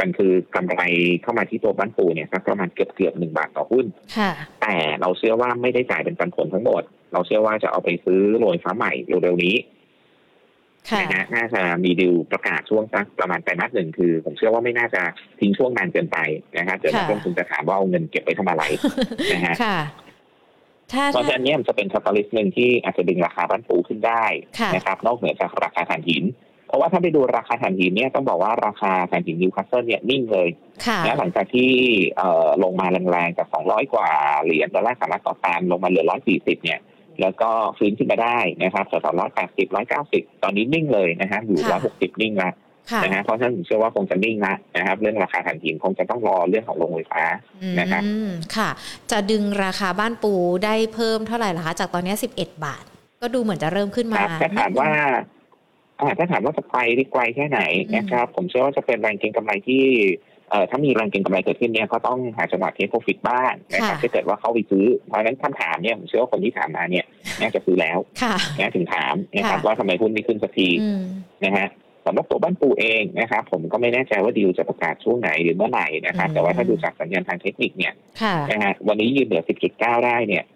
มันคือกำไรเข้ามาที่ตัวบ้านปูเนี่ยสักประมาณเกือบๆหนึ่งบาทต่อหุ้นแต่ แต่เราเชื่อว่าไม่ได้จ่ายเป็นปันผลทั้งหมดเราเชื่อว่าจะเอาไปซื้อโรยฟ้าใหม่เร็วๆนี้นะฮะน่าจะมีดิวประกาศช่วงสักประมาณไตรมาสหนึ่งคือผมเชื่อว่าไม่น่าจะทิ้งช่วงนานเกินไปนะครับเดี๋ยวนักลงทุนจะถามว่าเอาเงินเก็บไปทำอะไรนะฮะเพราะฉะนั้นเนี่ยมันจะเป็นคาตาลิสต์หนึ่งที่อาจจะดึงราคาบ้านปูขึ้นได้นะครับนอกเหนือจากราคาถ่านหินเพราะว่าถ้าไปดูราคาถ่านหินเนี่ยต้องบอกว่าราคาถ่านหินนิวคาสเซิลเนี่ยนิ่งเลยนะหลังจากที่ลงมาแรงๆจากสองร้อยกว่าเหรียญดอลลาร์สหรัฐต่อตันลงมาเหลือหนึ่งร้อยสี่สิบเนี่ยแล้วก็ฟื้นขึ้นมาได้นะครับจากสองร้อยแปดสิบ หนึ่งร้อยเก้าสิบตอนนี้นิ่งเลยนะฮะอยู่หนึ่งร้อยหกสิบนิ่งละนะฮะเพราะฉะนั้นผมเชื่อว่าคงจะนิ่งละนะครับเรื่องราคาถ่านหินคงจะต้องรอเรื่องของโรงไฟฟ้านะครับค่ะจะดึงราคาบ้านปูได้เพิ่มเท่าไหร่ล่ะคะจากตอนนี้สิบเอ็ดบาทก็ดูเหมือนจะเริ่มขึ้นมาแต่ถามว่าถ้าถามว่าจะไปได้ไกลแค่ไหนนะครับผมเชื่อว่าจะเป็นแรงเก็งกำไรที่ถ้ามีแรงเก็งกำไรเกิดขึ้นเนี่ยก็ต้องหาจังหวะเทคโปรฟิตบ้างนะครับถ้าเกิดว่าเขาไปซื้อเพราะฉะนั้นคำถามเนี่ยผมเชื่อว่าคนที่ถามมาเนี่ยน่าจะซื้อแล้วนะถึงถามนะครับว่าทำไมหุ้นไม่ขึ้นสักทีนะฮะสำหรับตัวบ้านปูเองนะครับผมก็ไม่แน่ใจว่าดีลจะประกาศช่วงไหนหรือเมื่อไหร่นะครับแต่ว่าถ้าดูจากสัญญาณทางเทคนิคเนี่ยนะฮะวันนี้ยืนเหนือ สิบจุดเก้า ได้เนี่ย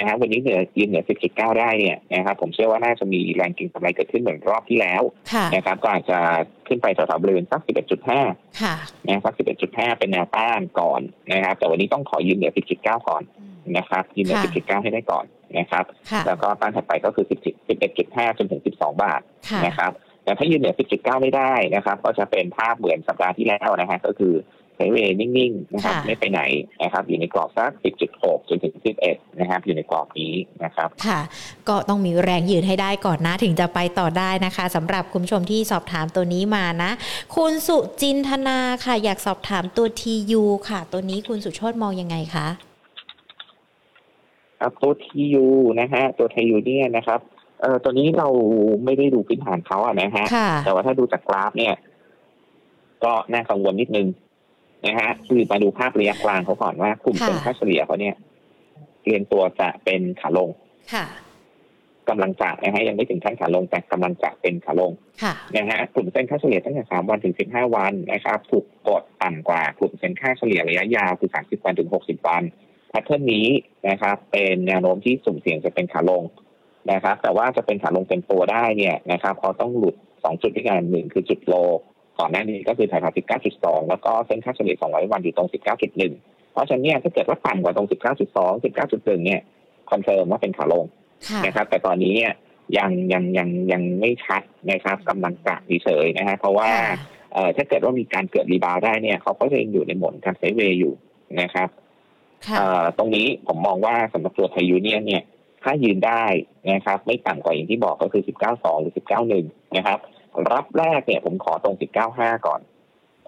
นะฮะวันนี้เหนือยืนเหนือ สิบจุดเก้า ได้เนี่ยนะครับผมเชื่อว่าน่าจะมีแรงเก็งกำไรเกิดขึ้นเหมือนรอบที่แล้วนะครับก็อาจจะขึ้นไปแถวๆบริเวณสัก สิบเอ็ดจุดห้า ค่ะนะสัก สิบเอ็ดจุดห้า เป็นแนวต้านก่อนนะครับแต่วันนี้ต้องขอยืนเหนือ สิบจุดเก้า ก่อนนะครับยืนเหนือ สิบจุดเก้า ให้ได้ก่อนนะครับแล้วก็ต้านถัดไปก็คือ สิบเอ็ดจุดห้า จนถึง สิบสอง บาทนะครับแต่ถ้ายืนเหนือ สิบจุดเก้า ไม่ได้นะครับก็จะเป็นภาพเหมือนสัปดาห์ที่แล้วนะฮะก็คือไซด์เวย์นิ่งๆนะครับไม่ไปไหนนะครับอยู่ในกรอบสัก สิบจุดหก จนถึง สิบเอ็ดนะครับอยู่ในกรอบนี้นะครับค่ะก็ต้องมีแรงยืนให้ได้ก่อนนะถึงจะไปต่อได้นะคะสำหรับคุณผู้ชมที่สอบถามตัวนี้มานะคุณสุจินทนาค่ะอยากสอบถามตัว ที ยู ค่ะตัวนี้คุณสุโชติมองยังไงคะครับตัว ที ยู นะฮะตัว ที ยู เนี่ยนะครับเออตัวนี้เราไม่ได้ดูพื้นฐานเขาอะนะฮะแต่ว่าถ้าดูจากกราฟเนี่ยก็น่ากังวลนิดนึงนะฮะคือมาดูภาพระยะกลางเขาก่อนว่ากลุ่มเป็นค่าเฉลี่ยเขาเนี่ยเรียงตัวจะเป็นขาลงกำลังจะนะฮะยังไม่ถึงขั้นขาลงแต่กำลังจะเป็นขาลงนะฮะกลุ่มเส้นค่าเฉลี่ยตั้งแต่สามวันถึงสิบห้าวันนะครับถูกกดต่ำกว่ากลุ่มเส้นค่าเฉลี่ยระยะยาวคือสามสิบวันถึงหกสิบวันแพทเทิร์นนี้นะครับเป็นแนวโน้มที่สุ่มเสี่ยงจะเป็นขาลงนะครับแต่ว่าจะเป็นขาลงเป็นตัวได้เนี่ยนะครับเขาต้องหลุดสองจุดด้วยกันหนึ่งคือจุดโลก่อนหน้านี้ก็คือแถวๆ สิบเก้าจุดสอง แล้วก็เส้นค่าเฉลี่ยสองร้อยวันอยู่ตรง สิบเก้าจุดหนึ่ง เพราะฉะนั้นเนี่ยถ้าเกิดว่าต่ำกว่าตรง สิบเก้าจุดสอง สิบเก้าจุดหนึ่ง เนี่ยคอนเฟิร์มว่าเป็นขาลงนะครับแต่ตอนนี้เนี่ยยังยังยังยังไม่ชัดนะครับกำลังกะเฉยๆนะฮะเพราะว่าเอ่อถ้าเกิดว่ามีการเกิดรีบาวด์ได้เนี่ยเขาก็จะยังอยู่ในโหมดการไซด์เวย์อยู่นะครับเอ่อตรงนี้ผมมองว่าสำหรับตัวไทยยูเนี่ยเนี่ยถ้ายืนได้นะครับไม่ต่ำกว่าอย่างที่บอกก็คือ สิบเก้าจุดสอง หรือ สิบเก้าจุดหนึ่ง นะครับรับแรกเนี่ยผมขอตรง สิบเก้าจุดห้า ก่อน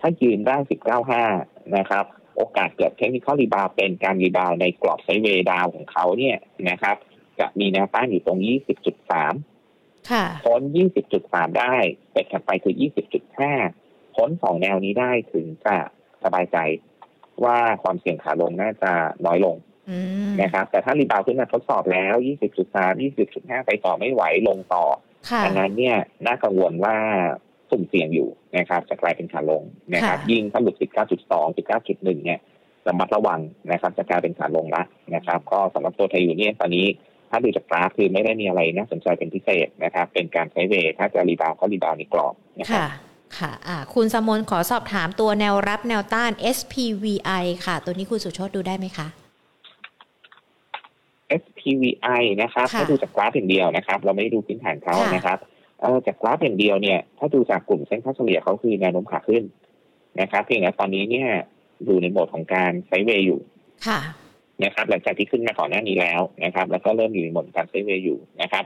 ถ้ายืนได้ สิบเก้าจุดห้า นะครับโอกาสเกิดเทคนิคอลรีบาวด์เป็นการรีบาวด์ในกรอบไซด์เวย์ดาวของเขาเนี่ยนะครับจะมีแนวต้านอยู่ตรง ยี่สิบจุดสาม ค่ะพ้น ยี่สิบจุดสาม ได้ไปถัดไปคือ ยี่สิบจุดห้า พ้นสองแนวนี้ได้ถึงจะสบายใจว่าความเสี่ยงขาลงน่าจะน้อยลงนะครับแต่ถ้ารีบาวขึ้นมาทดสอบแล้ว ยี่สิบจุดสาม ยี่สิบจุดห้า ไปต่อไม่ไหวลงต่อดังนั้นเนี่ยน่ากังวลว่าสุ่มเสี่ยงอยู่นะครับจะกลายเป็นขาลงนะครับยิ่งถ้าหลุด สิบเก้าจุดสอง สิบเก้าจุดหนึ่ง เนี่ยระมัดระวังนะครับจะกลายเป็นขาลงละนะครับก็สำหรับตัวไทยยูเนี่ยตอนนี้ถ้าดูจากกราฟคือไม่ได้มีอะไรน่าสนใจเป็นพิเศษนะครับเป็นการไซด์เวย์ถ้าจะรีบาวก็รีบาวในกรอบนะครับค่ะคุณสมนขอสอบถามตัวแนวรับแนวต้าน เอส พี วี ไอ ค่ะตัวนี้คุณสุโชติดูได้ไหมคะเอส พี วี ไอ นะครับถ้าดูจากกราฟอย่างเดียวนะครับเราไม่ได้ดูพื้นฐานเขานะครับเออจากกราฟอย่างเดียวเนี่ยถ้าดูจากกลุ่มเส้นค่าเฉลี่ยเขาคือแนวโน้มขาขึ้นนะครับเพียงแต่ตอนนี้เนี่ยอยู่ในโหมดของการไซด์เวย์อยู่นะครับหลังจากที่ขึ้นมาก่อนหน้านี้แล้วนะครับแล้วก็เริ่มอยู่ในโหมดการไซด์เวย์อยู่นะครั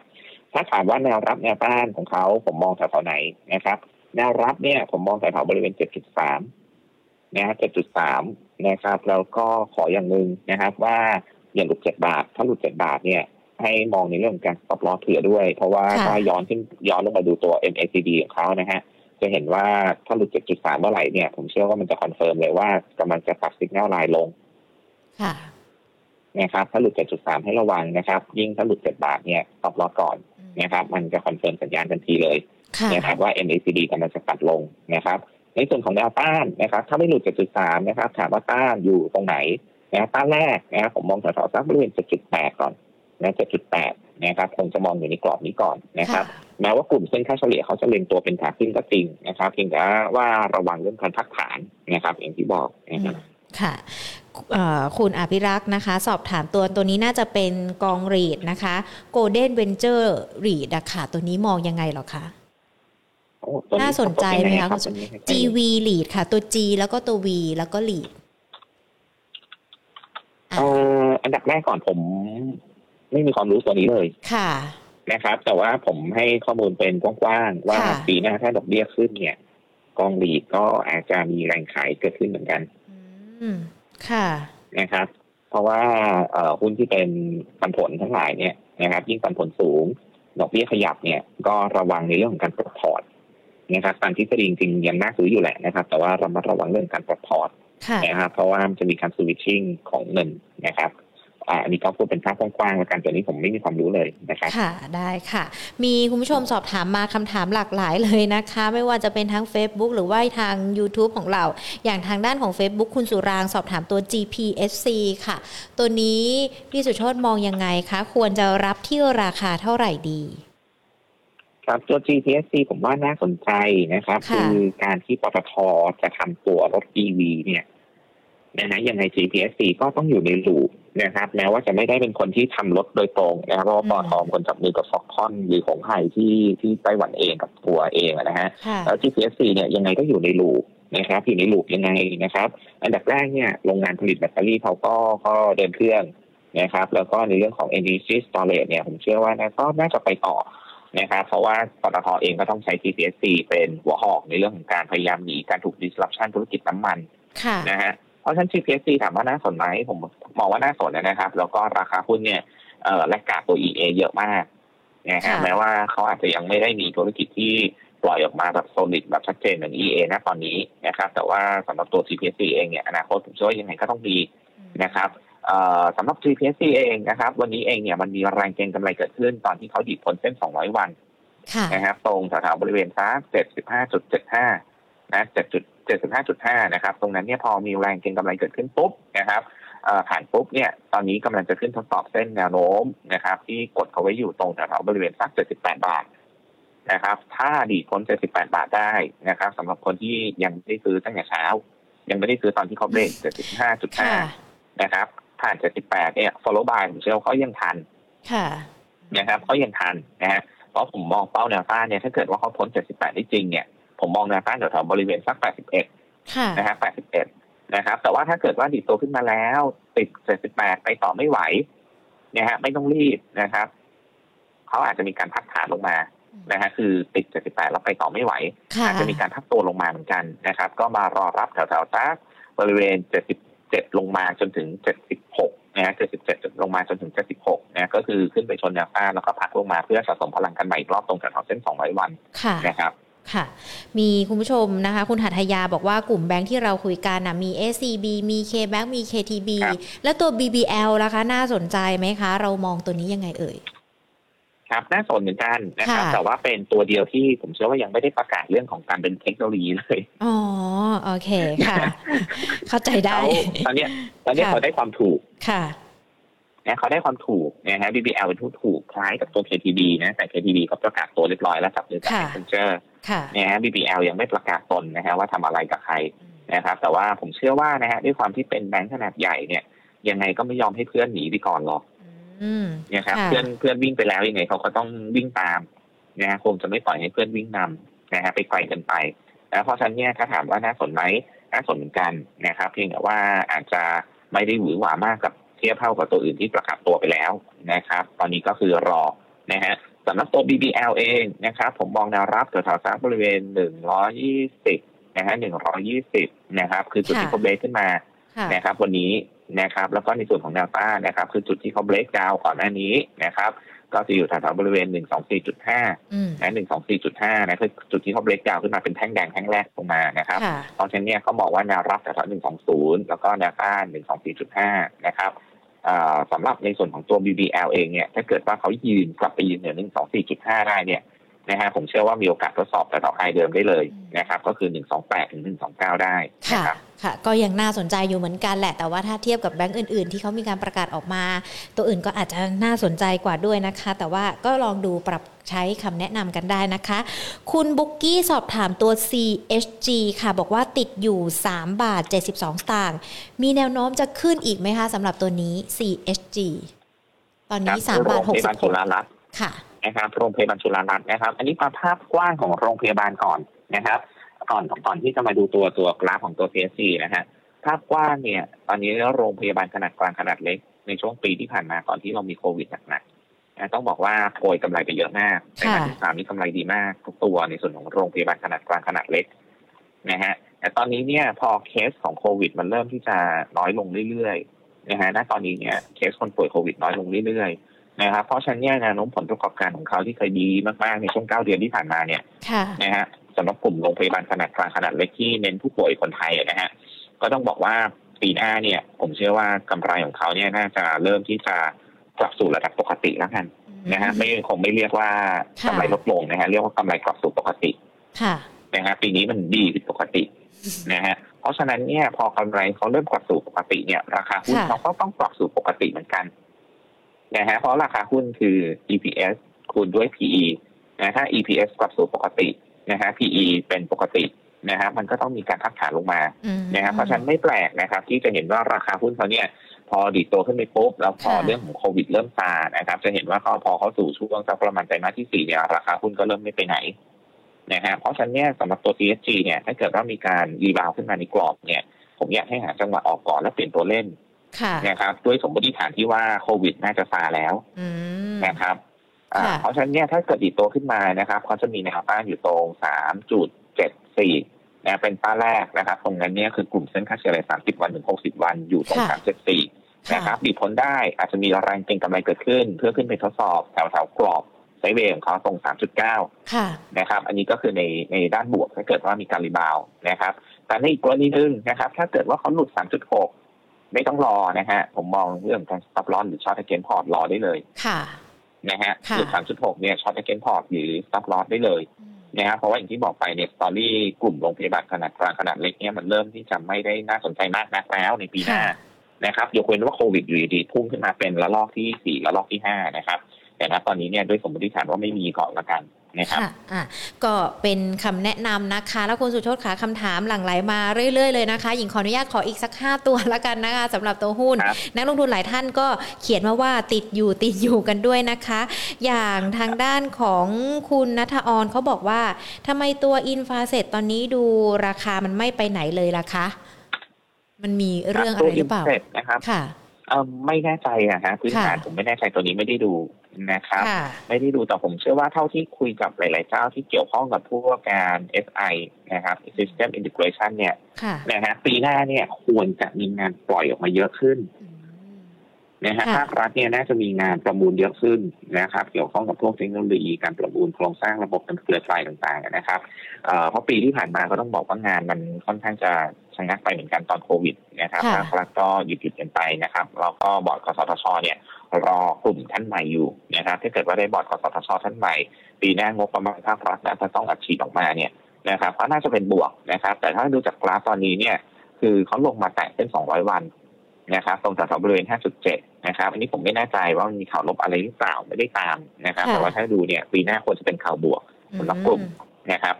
บถ้าถามว่าแนวรับแนวต้านของเขาผมมองแถวๆไหนนะครับแนวรับเนี่ยผมมองแถวๆบริเวณ เจ็ดจุดสาม นะฮะ เจ็ดจุดสาม นะครับแล้วก็ขออย่างนึงนะครับว่าอย่าหลุดเจ็ดบาทถ้าหลุดเจ็ดบาทเนี่ยให้มองในเรื่องของการสต็อปลอสเผื่อด้วยเพราะว่าถ้าย้อนขึ้นย้อนลงมาดูตัว เอ็ม เอ ซี ดี ของเขานะฮะจะเห็นว่าถ้าหลุด เจ็ดจุดสาม เมื่อไหร่เนี่ยผมเชื่อว่ามันจะคอนเฟิร์มเลยว่ากำลังจะตัดสัญญาณไลน์ลงค่ะนะครับถ้าหลุด เจ็ดจุดสาม ให้ระวังนะครับยิ่งถ้าหลุดเจ็ดบาทเนี่ยสต็อปลอสก่อนนะครับมันจะคอนเฟิร์มสัญญาณทันทีเลยนะครับว่า เอ็ม เอ ซี ดี กำลังจะตัดลงนะครับในส่วนของแนวต้านนะครับถ้าไม่หลุด เจ็ดจุดสาม นะครับถามว่าต้านอยู่ตรงไหน นะต้านแรกนะผมมองแถวๆสักบริเวณ เจ็ดจุดแปด ก่อนนะ เจ็ดจุดแปด นะครับคงจะมองอยู่ในกรอบนี้ก่อนนะครับแม้ว่ากลุ่มเส้นค่าเฉลี่ยเขาจะเล็งตัวเป็นขาขึ้นก็จริงนะครับเพียงแต่ว่าระวังเรื่องการพักฐานนะครับอย่างที่บอกนะครับค่ะคุณอภิรักษ์นะคะสอบถามตัวตัวนี้น่าจะเป็นกองรีดนะคะโกลเด้นเวนเจอร์รีดอะค่ะตัวนี้มองยังไงหรอคะน่าสนใจไหมคะ จี วี รีดค่ะตัว G แล้วก็ตัว V แล้วก็รีดอันดับแรกก่อนผมไม่มีความรู้ตัวนี้เลยค่ะนะครับแต่ว่าผมให้ข้อมูลเป็นกว้างๆว่าปีหน้าถ้าดอกเบี้ยขึ้นเนี่ยกองรีดก็อาจจะมีแรงขายเกิดขึ้นเหมือนกันค่ะนะครับเพราะว่าหุ้นที่เป็นปันผลทั้งหลายเนี่ยนะครับยิ่งปันผลสูงดอกเบี้ยขยับเนี่ยก็ระวังในเรื่องของการปลดพอร์ตนะครับตามทฤษฎีจริงๆยังน่าซื้ออยู่แหละนะครับแต่ว่าเรามาระวังเรื่องการปลดพอร์ตนะครับเพราะว่ามันจะมีการสวิตชิ่งของเงินนะครับอันนี้ก็พูดเป็นภาพกว้างๆแล้วกันตัวนี้ผมไม่มีความรู้เลยนะคะค่ะได้ค่ะมีคุณผู้ชมสอบถามมาคำถามหลากหลายเลยนะคะไม่ว่าจะเป็นทั้ง Facebook หรือว่าทาง YouTube ของเราอย่างทางด้านของ Facebook คุณสุรางสอบถามตัว จี พี เอส ซี ค่ะตัวนี้พี่สุโชติมองยังไงคะควรจะรับที่ราคาเท่าไหร่ดีครับตัว จี พี เอส ซี ผมว่าน่าสนใจนะครับคือการที่ปตท.จะทำตัวรถ อี วี เนี่ยนะฮะยังไง จี พี เอส ซี ก็ต้องอยู่ในลูปนะครับแม้ว่าจะไม่ได้เป็นคนที่ทำรถโดยตรงนะครับเพราะว่าปตท.คนจับมือกับ Foxconn หรือของไทยที่ที่ไต้หวันเองกับตัวเองนะฮะแล้ว จี พี เอส ซี เนี่ยยังไงก็อยู่ในลูปนะครับอยู่ในลูปยังไงนะครับอันดับแรกเนี่ยโรงงานผลิตแบตเตอรี่เขาก็ก็เดินเครื่องนะครับแล้วก็ในเรื่องของ Energy Storage เนี่ยผมเชื่อว่านะก็น่าจะไปต่อนะครับเพราะว่าปตท.เองก็ต้องใช้ จี พี เอส ซี เป็นหัวหอกในเรื่องของการพยายามหนีการถูก disruption ธุรกิจน้ำมันนะฮะเพราะฉะนั้น จี พี เอส ซี ถามว่าน่าสนไหมผมมองว่าน่าสนนะครับแล้วก็ราคาหุ้นเนี่ยเอ่อแลกกับตัว อี เอ เยอะมากนะฮะแม้ว่าเขาอาจจะยังไม่ได้มีธุรกิจที่ปล่อยออกมาแบบ solid แบบชัดเจนเหมือน อี เอ นะตอนนี้นะครับแต่ว่าสำหรับตัว จี พี เอส ซี เองเนี่ยอนาคตผมเชื่อว่ายังไงก็ต้องดีนะครับสำหรับ จี พี เอส ซี เองนะครับวันนี้เองเนี่ยมันมีแรงเก็งกำไรเกิดขึ้นตอนที่เขาดีดพ้นเส้นสองร้อยวันนะครับตรงแถวๆบริเวณซัก เจ็ดสิบห้าจุดเจ็ดห้า นะ เจ็ดสิบห้าจุดห้า นะครับตรงนั้นเนี่ยพอมีแรงเก็งกำไรเกิดขึ้นปุ๊บนะครับผ่านปุ๊บเนี่ยตอนนี้กำลังจะขึ้นทดสอบเส้นแนวโน้มนะครับที่กดเขาไว้อยู่ตรงแถวๆบริเวณซัก เจ็ดสิบแปด บาทนะครับถ้าดีดพ้นเจ็ดสิบแปดบาทได้นะครับสำหรับคนที่ยังไม่ได้ซื้อตั้งแต่เช้ายังไม่ได้ซื้อตอนที่เขาเบรก เจ็ดสิบห้าจุดห้า นะครับผ่านเจ็ดสิบแปดเนี่ย follow by ผมเชื่อว่าเขายังทันค่ะนะครับเขายังทันนะฮะเพราะผมมองเป้าแนวต้านเนี่ยถ้าเกิดว่าเขาพ้นเจ็ดสิบแปดได้จริงเนี่ยผมมองแนวต้านแถวๆบริเวณสักแปดสิบเอ็ดค่ะนะฮะแปดสิบเอ็ดนะครับแต่ว่าถ้าเกิดว่าดิดตัวขึ้นมาแล้วติดเจ็ดสิบแปดไปต่อไม่ไหวนะฮะไม่ต้องรีบนะครับเขาอาจจะมีการพักฐานลงมานะฮะคือติดเจ็ดสิบแปดแล้วไปต่อไม่ไหวอาจจะมีการพักตัวลงมาเหมือนกันนะครับก็มารอรับแถวๆสักบริเวณเจ็ดสิบเจ็ดลงมาจนถึงเจ็ดสิบหกนะฮะเจ็ดสิบเจ็ดลงมาจนถึงเจ็ดสิบหกนะก็คือขึ้นไปชนแนวต้านแล้วก็พักลงมาเพื่อสะสมพลังกันใหม่อีกรอบตรงแถวเส้นสองร้อยวันนะครับค่ะมีคุณผู้ชมนะคะคุณหัตถยาบอกว่ากลุ่มแบงค์ที่เราคุยกันนะมี เอส ซี บี มี K Bank มี เค ที บี แล้วตัว บี บี แอล ล่ะคะน่าสนใจไหมคะเรามองตัวนี้ยังไงเอ่ยครับน่าสนเหมือนกันนะครับแต่ว่าเป็นตัวเดียวที่ผมเชื่อว่ายังไม่ได้ประกาศเรื่องของการเป็นเทคโนโลยีเลยอ๋อโอเคค่ะ เข้าใจได้ตอนนี้ตอนนี้เขาได้ความถูกค่ะนะเขาได้ความถูกนะฮะ บี บี แอล เป็นผู้ถูกคล้ายกับตัว เค ที บี นะแต่ เค ที บี เขาประกาศตัวเรียบร้อยแล้วกับเรื่องการเซ็นเซอร์นะฮะ บี บี แอล ยังไม่ประกาศตนนะฮะว่าทำอะไรกับใครนะครับแต่ว่าผมเชื่อว่านะฮะด้วยความที่เป็นแบงค์ขนาดใหญ่เนี่ยยังไงก็ไม่ยอมให้เพื่อนหนีไปก่อนหรอกเนี่ยครับเพื่อนเพื่อนวิ่งไปแล้วยังไงเขาก็ต้องวิ่งตามนะฮะคงจะไม่ปล่อยให้เพื่อนวิ่งนำนะฮะไปไกลกันไปแล้วเพราะฉะนั้นเนี่ยถ้าถามว่าน่าสนไหมน่าสนเหมือนกันนะครับเพียงแต่ว่าอาจจะไม่ได้หวือหวามากกับเทียบเท่ากับตัวอื่นที่ประกาศตัวไปแล้วนะครับตอนนี้ก็คือรอนะฮะสำหรับตัว บี บี แอล เองนะครับผมมองแนวรับแถวๆสักบริเวณหนึ่งร้อยยี่สิบนะฮะหนึ่งร้อยยี่สิบนะครับคือจุดที่เขาเบรกขึ้นมานะครับวันนี้นะครับแล้วก็ในส่วนของแนวต้านนะครับคือจุดที่เขาเบรกดาวน์ก่อนหน้านี้นะครับก็จะอยู่แถวๆบริเวณ หนึ่งร้อยยี่สิบสี่จุดห้า นะ หนึ่งร้อยยี่สิบสี่จุดห้า นะคือจุดที่เขาเบรกดาวน์ขึ้นมาเป็นแท่งแดงแท่งแรกลงมานะครับตอนนี้เขาบอกว่าแนวรับแถวๆหนึ่งร้อยยี่สิบแล้วก็แนวต้าน หนึ่งร้อยยี่สิบสี่จุดห้า นะครับสำหรับในส่วนของตัว บี บี แอล เองเนี่ยถ้าเกิดว่าเขายืนกลับไปยืนเหนือ หนึ่งร้อยยี่สิบสี่จุดห้า ได้เนี่ยผ นะฮะผมเชื่อว่ามีโอกาสทดสอบแต่ต่อไฮเดิมได้เลยนะครับก็คือหนึ่งสองแปดถึงหนึ่งสองเก้าได้นะครับค่ะก็ยังน่าสนใจอยู่เหมือนกันแหละแต่ว่าถ้าเทียบกับแบงก์อื่นๆที่เขามีการประกาศออกมาตัวอื่นก็อาจจะน่าสนใจกว่าด้วยนะคะแต่ว่าก็ลองดูปรับใช้คำแนะนำกันได้นะคะคุณบุ๊กกี้สอบถามตัว ซี เอช จี ค่ะบอกว่าติดอยู่สามบาทเจ็ดสิบสองสตางค์มีแนวโน้มจะขึ้นอีกไหมคะสำหรับตัวนี้ ซี เอช จี ตอนนี้ สามบาทหกสิบหกค่ะนะครับโรงพยาบาลจุฬารัตน์นะครับอันนี้มาภาพกว้างของโรงพยาบาลก่อนนะครับก่อนก่อนที่จะมาดูตัวตัวกราฟของตัว ซี เอส ซี นะฮะภาพกว้างเนี่ยตอนนี้โรงพยาบาลขนาดกลางขนาดเล็กในช่วงปีที่ผ่านมาก่อนที่เรามีโควิดหนักๆต้องบอกว่าโกยกำไรไปเยอะมากในปีที่สามนี่กำไรดีมากทุกตัวในส่วนของโรงพยาบาลขนาดกลางขนาดเล็กนะฮะแต่ตอนนี้เนี่ยพอเคสของโควิดมันเริ่มที่จะน้อยลงเรื่อยๆนะฮะณตอนนี้เนี่ยเคสคนป่วยโควิดน้อยลงเรื่อยๆนะครับเพราะฉะนั้นเนี่ยแนวโน้มผลประกอบการของเขาที่เคยดีมากๆในช่วงเก้าเดือนที่ผ่านมาเนี่ยนะฮะสำหรับกลุ่มโรงพยาบาลขนาดกลางขนาดเล็กที่เน้นผู้ป่วยคนไทยนะฮะก็ต้องบอกว่าปีหน้าเนี่ยผมเชื่อว่ากำไรของเขาเนี่ยน่าจะเริ่มที่จะกลับสู่ระดับปกติแล้วกันนะฮะไม่คงไม่เรียกว่ากำไรลดลงนะฮะเรียกว่ากำไรกลับสู่ปกตินะฮะปีนี้มันดีผิดปกตินะฮะเพราะฉะนั้นเนี่ยพอกำไรเขาเริ่มกลับสู่ปกติเนี่ยราคาหุ้นเขาก็ต้องกลับสู่ปกติเหมือนกันนะฮะเพราะราคาหุ้นคือ อี พี เอส คูณด้วย พี อี นะถ้า อี พี เอส กลับสู่ปกตินะฮะ พี อี เป็นปกตินะฮะมันก็ต้องมีการพักฐานลงมานะฮะเพราะฉะนั้นไม่แปลกนะครับที่จะเห็นว่าราคาหุ้นเขาเนี่ยพอดีดตัวขึ้นไปปุ๊บแล้วพอเรื่องของโควิดเริ่มซานะครับจะเห็นว่าพอเขาสู่ช่วงสักประมาณไตรมาสที่สี่เนี่ยราคาหุ้นก็เริ่มไม่ไปไหนนะฮะเพราะฉะนั้นเนี่ยสำหรับตัว ซี เอส จี เนี่ยถ้าเกิดว่ามีการรีบาวขึ้นมาในกรอบเนี่ยผมอยากให้หาจังหวะออกก่อนแล้วเปลี่ยนตัวเล่นนะครับด้วยสมมติฐานที่ว่าโควิดน่าจะซาแล้วนะครับเพราะฉะนั้นเนี่ยถ้าเกิดดีดตัวขึ้นมานะครับเขาจะมีแนวต้านอยู่ตรง สามจุดเจ็ดสี่ นะเป็นป้าแรกนะครับตรงนั้นเนี่ยคือกลุ่มเส้นค่าเฉลี่ยสามสิบวันถึงหกสิบวันอยู่ตรง สามจุดเจ็ดสี่ นะครับดีดพ้นได้อาจจะมีแรงเก็งกำไรเกิดขึ้นเพื่อขึ้นไปทดสอบแถวๆกรอบไซด์เวย์ของเขาตรง สามจุดเก้า นะครับอันนี้ก็คือในในด้านบวกถ้าเกิดว่ามีการรีบาวนะครับแต่ในอีกกรณีนึงนะครับถ้าเกิดว่าเขาหลุด สามจุดหกไม่ต้องรอนะฮะผมมองเรื่องการสต็อปลอสหรือช็อตทาร์เก็ตพอร์ตรอได้เลยค่ะนะฮะจุด สามจุดหก เนี่ยช็อตทาร์เก็ตพอร์ตหรือสต็อปลอสได้เลยนะครับเพราะว่าอย่างที่บอกไปเนี่ยสตอรี่กลุ่มโรงพยาบาลขนาดกลางขนาดเล็กเนี่ยมันเริ่มที่จะไม่ได้น่าสนใจมากนักแล้วในปีหน้านะครับยกเว้นว่าโควิดอยู่ดีพุ่งขึ้นมาเป็นระลอกที่สี่ระลอกที่ห้านะครับแต่ณตอนนี้เนี่ยด้วยสมมติฐานว่าไม่มีก่อนละกันนะครับอ่ะก็เป็นคำแนะนำนะคะแล้วคุณสุโชติคะคำถามหลั่งไหลมาเรื่อยๆเลยนะคะหญิงขออนุญาตขออีกสักห้าตัวละกันนะคะสำหรับตัวหุ้นนักลงทุนหลายท่านก็เขียนมาว่าติดอยู่ติดอยู่กันด้วยนะคะอย่างทางด้านของคุณณัฐอรเขาบอกว่าทำไมตัวอินฟาเซตตอนนี้ดูราคามันไม่ไปไหนเลยล่ะคะมันมีเรื่องอะไรหรือเปล่านะครับค่ะเออไม่แน่ใจอะฮะพื้นฐานผมไม่แน่ใจตัวนี้ไม่ได้ดูนะครับไม่ได้ดูแต่ผมเชื่อว่าเท่าที่คุยกับหลายๆเจ้าที่เกี่ยวข้องกับพวกการ เอส ไอ นะครับ System Integration เนี่ยนะฮะปีหน้าเนี่ยควรจะมีงานปล่อยออกมาเยอะขึ้นนะฮะภาครัฐเนี่ยน่าจะมีงานประมูลเยอะขึ้นนะครับเกี่ยวข้องกับพวกเทคโนโลยีการประมูลโครงสร้างระบบการเครือข่ายต่างๆนะครับเอ่อเพราะปีที่ผ่านมาก็ต้องบอกว่างานมันค่อนข้างจะชะงักไปเหมือนกันตอนโควิดนะครับภาครัฐก็หยุดๆกันไปนะครับแล้วก็บอร์ดกสทช.เนี่ยรอกลุ่มท่านใหม่อยู่นะครับถ้าเกิดว่าได้บอร์ดกสทช.ท่านใหม่ปีหน้างบประมาณภาครัฐน่าจะต้องอัดฉีดออกมาเนี่ยนะครับก็น่าจะเป็นบวกนะครับแต่ถ้าดูจากกราฟตอนนี้เนี่ยคือเขาลงมาแตะเส้นสองร้อยวันนะครับตรงแถวบริเวณ ห้าจุดเจ็ด นะครับอันนี้ผมไม่แน่ใจว่ามีข่าวลบอะไรหรือเปล่าไม่ได้ตามนะครับแต่ว่าถ้าดูเนี่ยปีหน้าควรจะเป็นข่าวบวกสำหรับกลุ่มนะครับ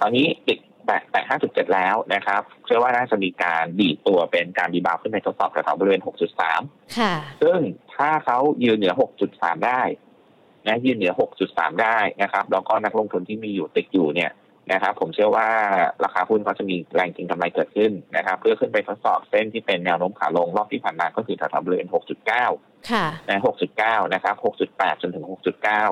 ตอนนี้ติดแต่แต่ ห้าจุดเจ็ด แล้วนะครับเชื่อว่าน่าจะมีการดีดตัวเป็นการดีบาวขึ้นไปทดสอบแถวบริเวณ หกจุดสาม ค่ะซึ่งถ้าเขายืนเหนือ หกจุดสาม ได้นะยืนเหนือ หกจุดสาม ได้นะครับแล้วก็นักลงทุนที่มีอยู่ติดอยู่เนี่ยนะครับผมเชื่อว่าราคาหุ้นเขาจะมีแรงเก็งกำไรเกิดขึ้นนะครับเพื่อขึ้นไปทดสอบเส้นที่เป็นแนวโน้มขาลงรอบที่ผ่านมาก็คือแถวบริเวณ หกจุดเก้า ค่ะนะ หกจุดเก้า นะครับ หกจุดแปด จนถึง หกจุดเก้า